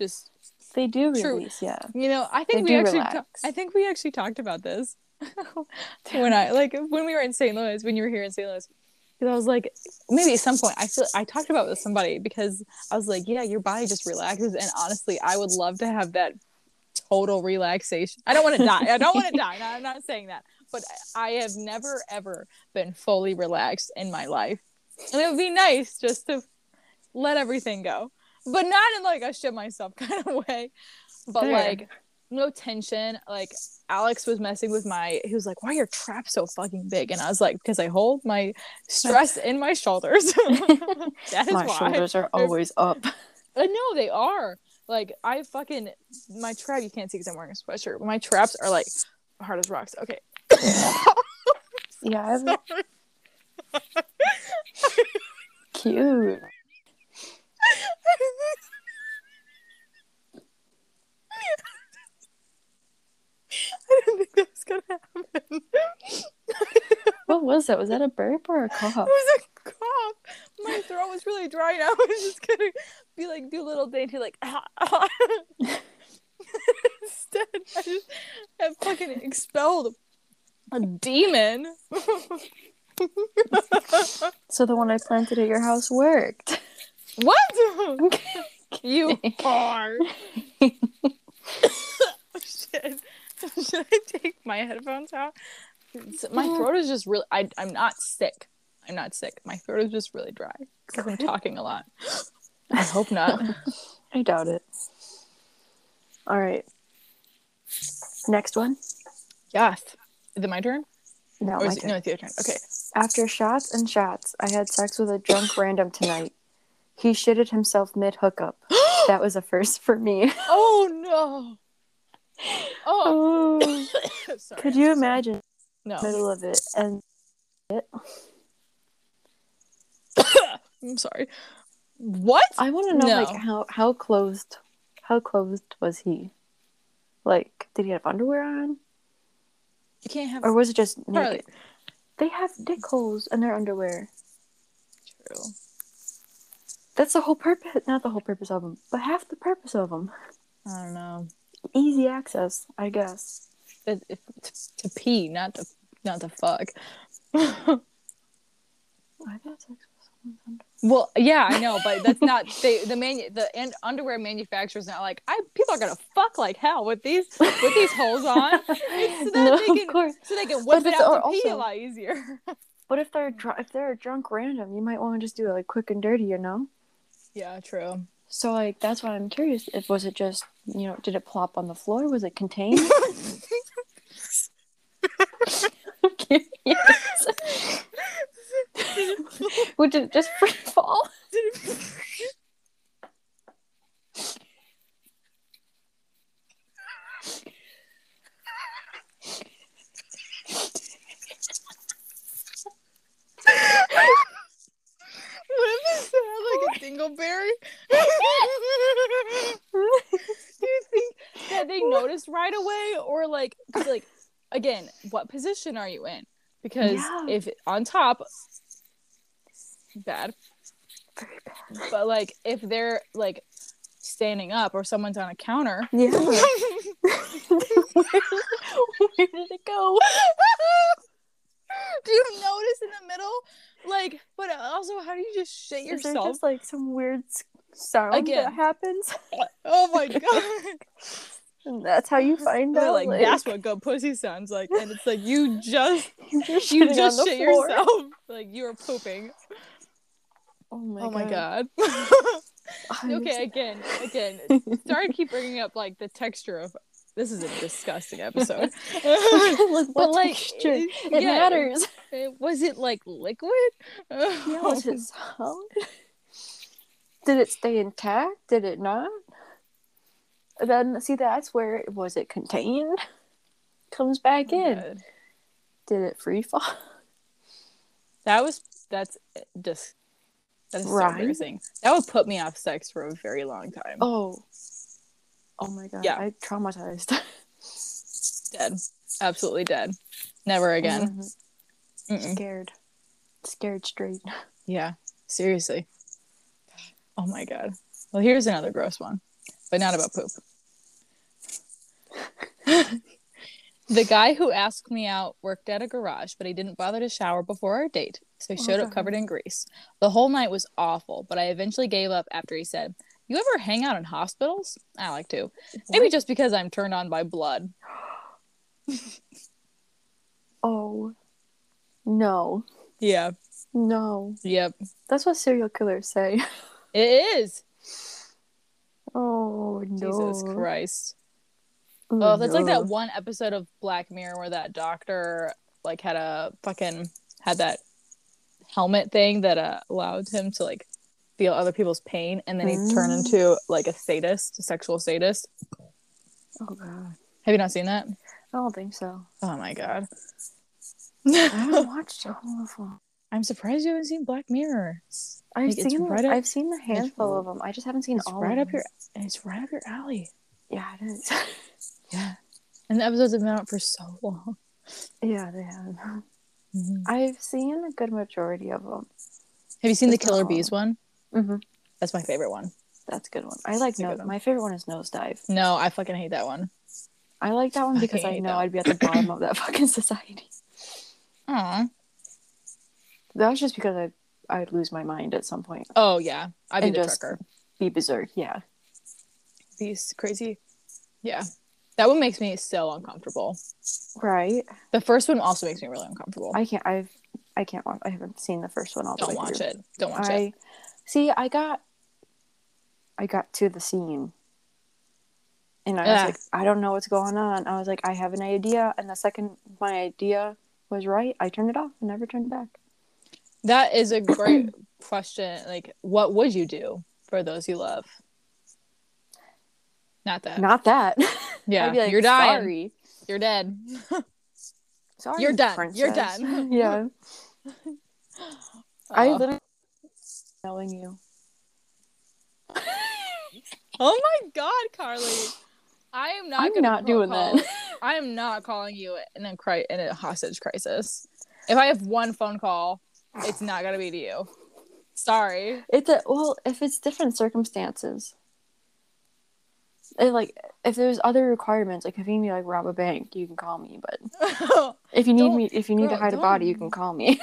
just they do release, true. Yeah. You know, I think they we actually ta- I think we actually talked about this. when I like when we were in Saint Louis, when you were here in Saint Louis. Because I was like, maybe at some point, I feel I talked about it with somebody because I was like, yeah, your body just relaxes. And honestly, I would love to have that total relaxation. I don't want to die. I don't want to die. No, I'm not saying that. But I have never, ever been fully relaxed in my life. And it would be nice just to let everything go. But not in like a shit myself kind of way. But there. Like... no tension. Like Alex was messing with my he was like, why are your traps so fucking big? And I was like, because I hold my stress in my shoulders. That is my why. Shoulders are always They're... up. I know they are. Like I fucking my trap, you can't see because I'm wearing a sweatshirt. My traps are like hard as rocks. Okay. Yeah. Cute. I didn't think that was going to happen. What was that? Was that a burp or a cough? It was a cough. My throat was really dry now. I was just going to be like, do a little dainty, like, ah, ah. Instead, I just have fucking expelled a demon. So the one I planted at your house worked. What? You are. Oh, shit. Should I take my headphones out? My throat is just really... I, I'm not sick. I'm not sick. My throat is just really dry. Because I'm talking a lot. I hope not. I doubt it. All right. Next one? Yes. Is it my turn? No, my it, turn. No, it's your turn. Okay. After shots and shots, I had sex with a drunk random tonight. He shitted himself mid-hookup. That was a first for me. Oh, no. Oh, oh. Sorry, could you imagine no. middle of it and it? I'm sorry. What? I want to know no. like how how closed how closed was he? Like, did he have underwear on? You can't have, or was it just naked? They have dick holes in their underwear. True. That's the whole purpose. Not the whole purpose of them, but half the purpose of them. I don't know. Easy access, I guess. It, it, t- to pee, not to not to fuck. I've had sex with someone's underwear. Well, yeah, I know, but that's not they, the manu- the and underwear manufacturer's not like I people are gonna fuck like hell with these with these holes on. It's so that no, they can, of course. So they can whip but it out to pee a lot easier. But if they're dr- if they're drunk random, you might want to just do it like quick and dirty, you know? Yeah, true. So, like, that's why I'm curious. If was it just, you know, did it plop on the floor? Was it contained? Would it just free fall? What if it sounded like a dingleberry? Do you think that they noticed right away, or like, like again, what position are you in? Because yeah. if on top, bad. Very bad. But like, if they're like standing up, or someone's on a counter, yeah. where, where did it go? do you notice in the middle? Like, but also, how do you just shit Is yourself? Is there just, like, some weird sound Again. that happens? Oh, my God. And that's how you find out. Like, like, that's what good pussy sounds like. And it's like, you just, just you just shit floor. yourself. Like, you were pooping. Oh, my oh God. My God. Okay, again, again. Sorry to keep bringing up, like, the texture of this is a disgusting episode. Look, but, like, texture? It, it yeah, matters. It, was it, like, liquid? Yeah, was it solid? Did it stay intact? Did it not? Then, see, that's where it was it contained? Comes back oh, in. God. Did it free fall? That was, that's just. That is right? so embarrassing. That would put me off sex for a very long time. Oh. Oh my God. Yeah. I traumatized. Dead. Absolutely dead. Never again. Mm-hmm. Scared. Scared straight. Yeah. Seriously. Oh my God. Well, here's another gross one, but not about poop. The guy who asked me out worked at a garage, but he didn't bother to shower before our date. So he showed oh, up covered in grease. The whole night was awful, but I eventually gave up after he said, "You ever hang out in hospitals?" I like to. Maybe just because I'm turned on by blood. Oh. No. Yeah. No. Yep. That's what serial killers say. It is. Oh, no. Jesus Christ. Ooh, oh, that's no. like that one episode of Black Mirror where that doctor, like, had a fucking, had that helmet thing that uh, allowed him to, like, feel other people's pain, and then mm. he'd turn into, like, a sadist, a sexual sadist. Oh, God. Have you not seen that? I don't think so. Oh, my God. I haven't watched it. I'm surprised you haven't seen Black Mirror. I've, like, seen, right up, I've seen a handful of them. I just haven't seen it's all right of them. Up your, it's right up your alley. Yeah, it is. Yeah. And the episodes have been out for so long. Yeah, they have. Mm-hmm. I've seen a good majority of them. Have you seen it's the Killer Bees one? Mm-hmm. That's my favorite one. That's a good one. I like no. My favorite one is Nosedive. No, I fucking hate that one. I like that one because I, I know I'd be at the bottom of that fucking society. Aw. That's just because I I'd lose my mind at some point. Oh yeah, I'd be and the just trucker. Be berserk. Yeah. These crazy. Yeah. That one makes me so uncomfortable. Right. The first one also makes me really uncomfortable. I can't. I've. I can't watch. I haven't seen the first one all the way through. Don't watch it. Don't watch it. See, I got. I got to the scene. And I was yeah. like, I don't know what's going on. I was like, I have an idea, and the second my idea was right, I turned it off and never turned back. That is a great question. Like, what would you do for those you love? Not that. Not that. Yeah, like, you're dying. Sorry. You're dead. Sorry, you're done. Princess. You're done. Yeah. I uh, literally knowing you. Oh my God, Carly! I am not. I'm not doing call. that. I am not calling you in a cri- in a hostage crisis. If I have one phone call, it's not gonna be to you. Sorry. It's a well. If it's different circumstances. It, like, if there's other requirements, like if you need to, like, rob a bank, you can call me, but if you need me if you need girl, to hide don't. a body, you can call me.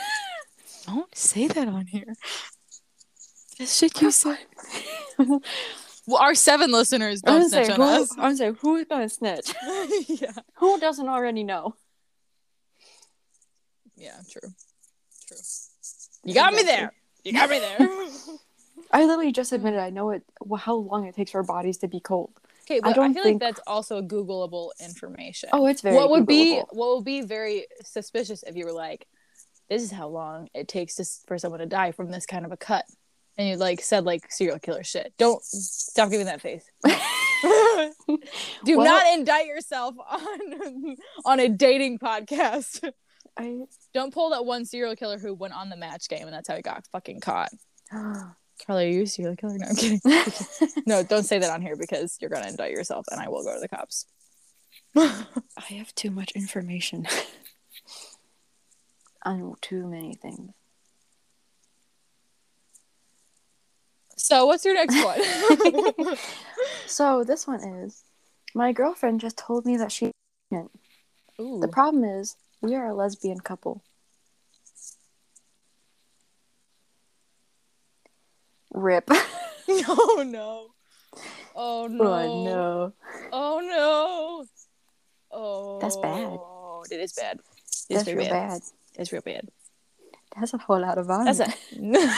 Don't say that on here. This shit you said. Well, our seven listeners don't I'm snitch saying, on who, us. I'm saying, who's gonna snitch? Yeah. Who doesn't already know? Yeah, true. True. You got exactly. me there. You got me there. I literally just admitted I know it. how long it takes for bodies to be cold. Okay, but I, don't I feel think... like that's also Googleable information. Oh, it's very. What would Googleable. be what would be very suspicious if you were like, "This is how long it takes to, for someone to die from this kind of a cut," and you like said like serial killer shit. Don't stop giving that face. Do well, not indict yourself on on a dating podcast. I don't pull that one serial killer who went on the Match Game and that's how he got fucking caught. Carly, are you a serial killer? No, I'm kidding. No, don't say that on here because you're going to indict yourself and I will go to the cops. I have too much information. I know too many things. So, what's your next one? So, this one is, my girlfriend just told me that she's pregnant. Ooh. The problem is, we are a lesbian couple. Rip. Oh no. Oh no. Oh no. Oh no. Oh. That's bad. It is bad. It's That's real bad. bad. It's real bad. That's a whole lot of violence. That's a...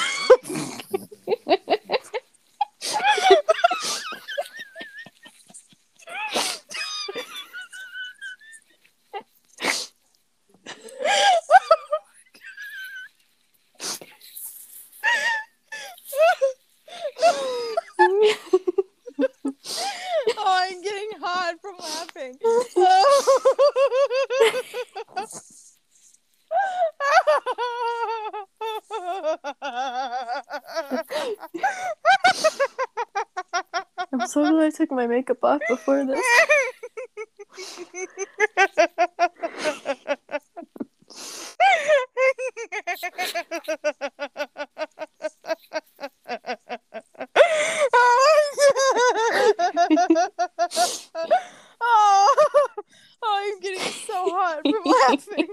I took my makeup off before this. oh, oh, I'm getting so hot from laughing.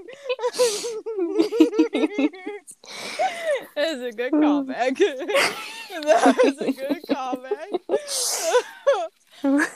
That was a good callback. That was a good callback. Oh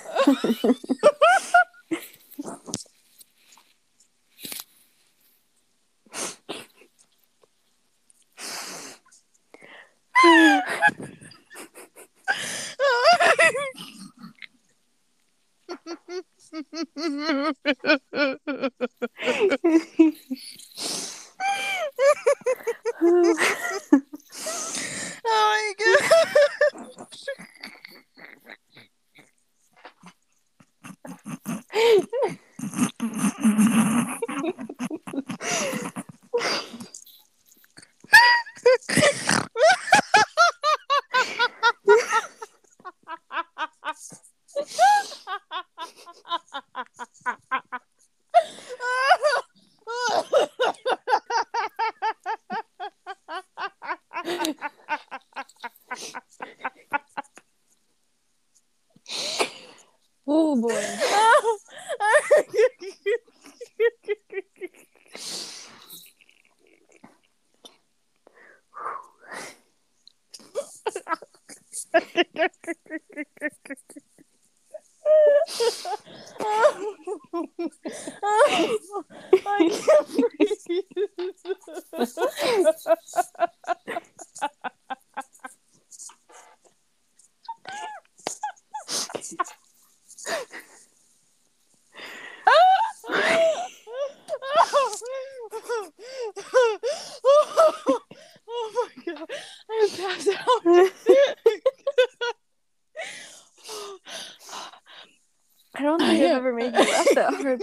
boy.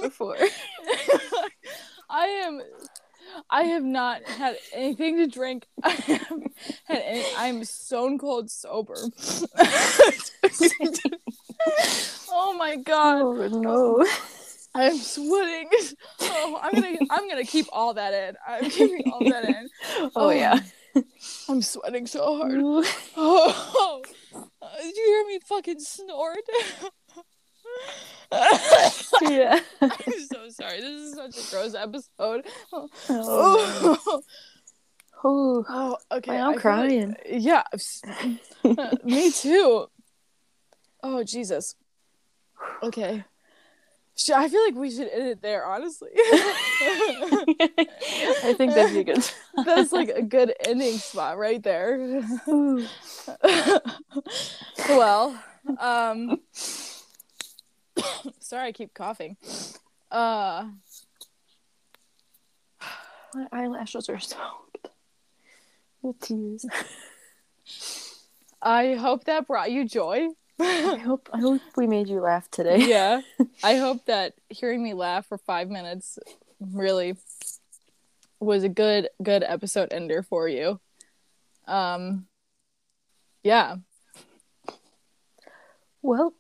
before. I am I have not had anything to drink. I have had any, I'm stone cold sober. Oh my god. Oh no. I'm sweating. Oh, I'm going to I'm going to keep all that in. I'm keeping all that in. Oh, oh yeah. I'm sweating so hard. Oh. Did you hear me fucking snort? Yeah. I'm so sorry. This is such a gross episode. Oh, oh. oh. oh okay. I'm crying. Like, yeah. Me too. Oh Jesus. Okay. I feel like we should end it there, honestly. I think that'd be good. That's like a good ending spot right there. Well, um. Sorry, I keep coughing. Uh, my eyelashes are soaked with tears. I hope that brought you joy. I hope I hope we made you laugh today. Yeah, I hope that hearing me laugh for five minutes really was a good good episode ender for you. Um, yeah. Well.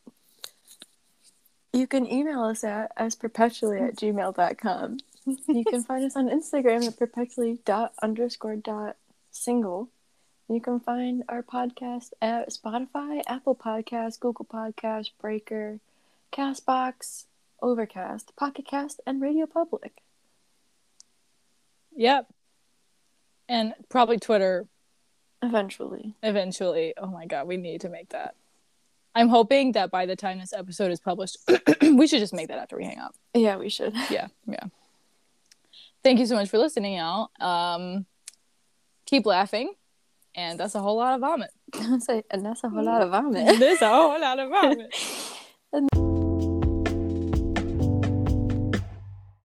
You can email us at asperpetually at gmail dot com. You can find us on Instagram at perpetually dot underscore dot single. You can find our podcast at Spotify, Apple Podcasts, Google Podcasts, Breaker, Castbox, Overcast, Pocket Cast, and Radio Public. Yep. And probably Twitter. Eventually. Eventually. Oh my god, we need to make that. I'm hoping that by the time this episode is published, we should just make that after we hang up. Yeah, we should. Yeah, yeah. Thank you so much for listening, y'all. Um, keep laughing. And that's a whole lot of vomit. And that's a whole lot of vomit. There's a whole lot of vomit.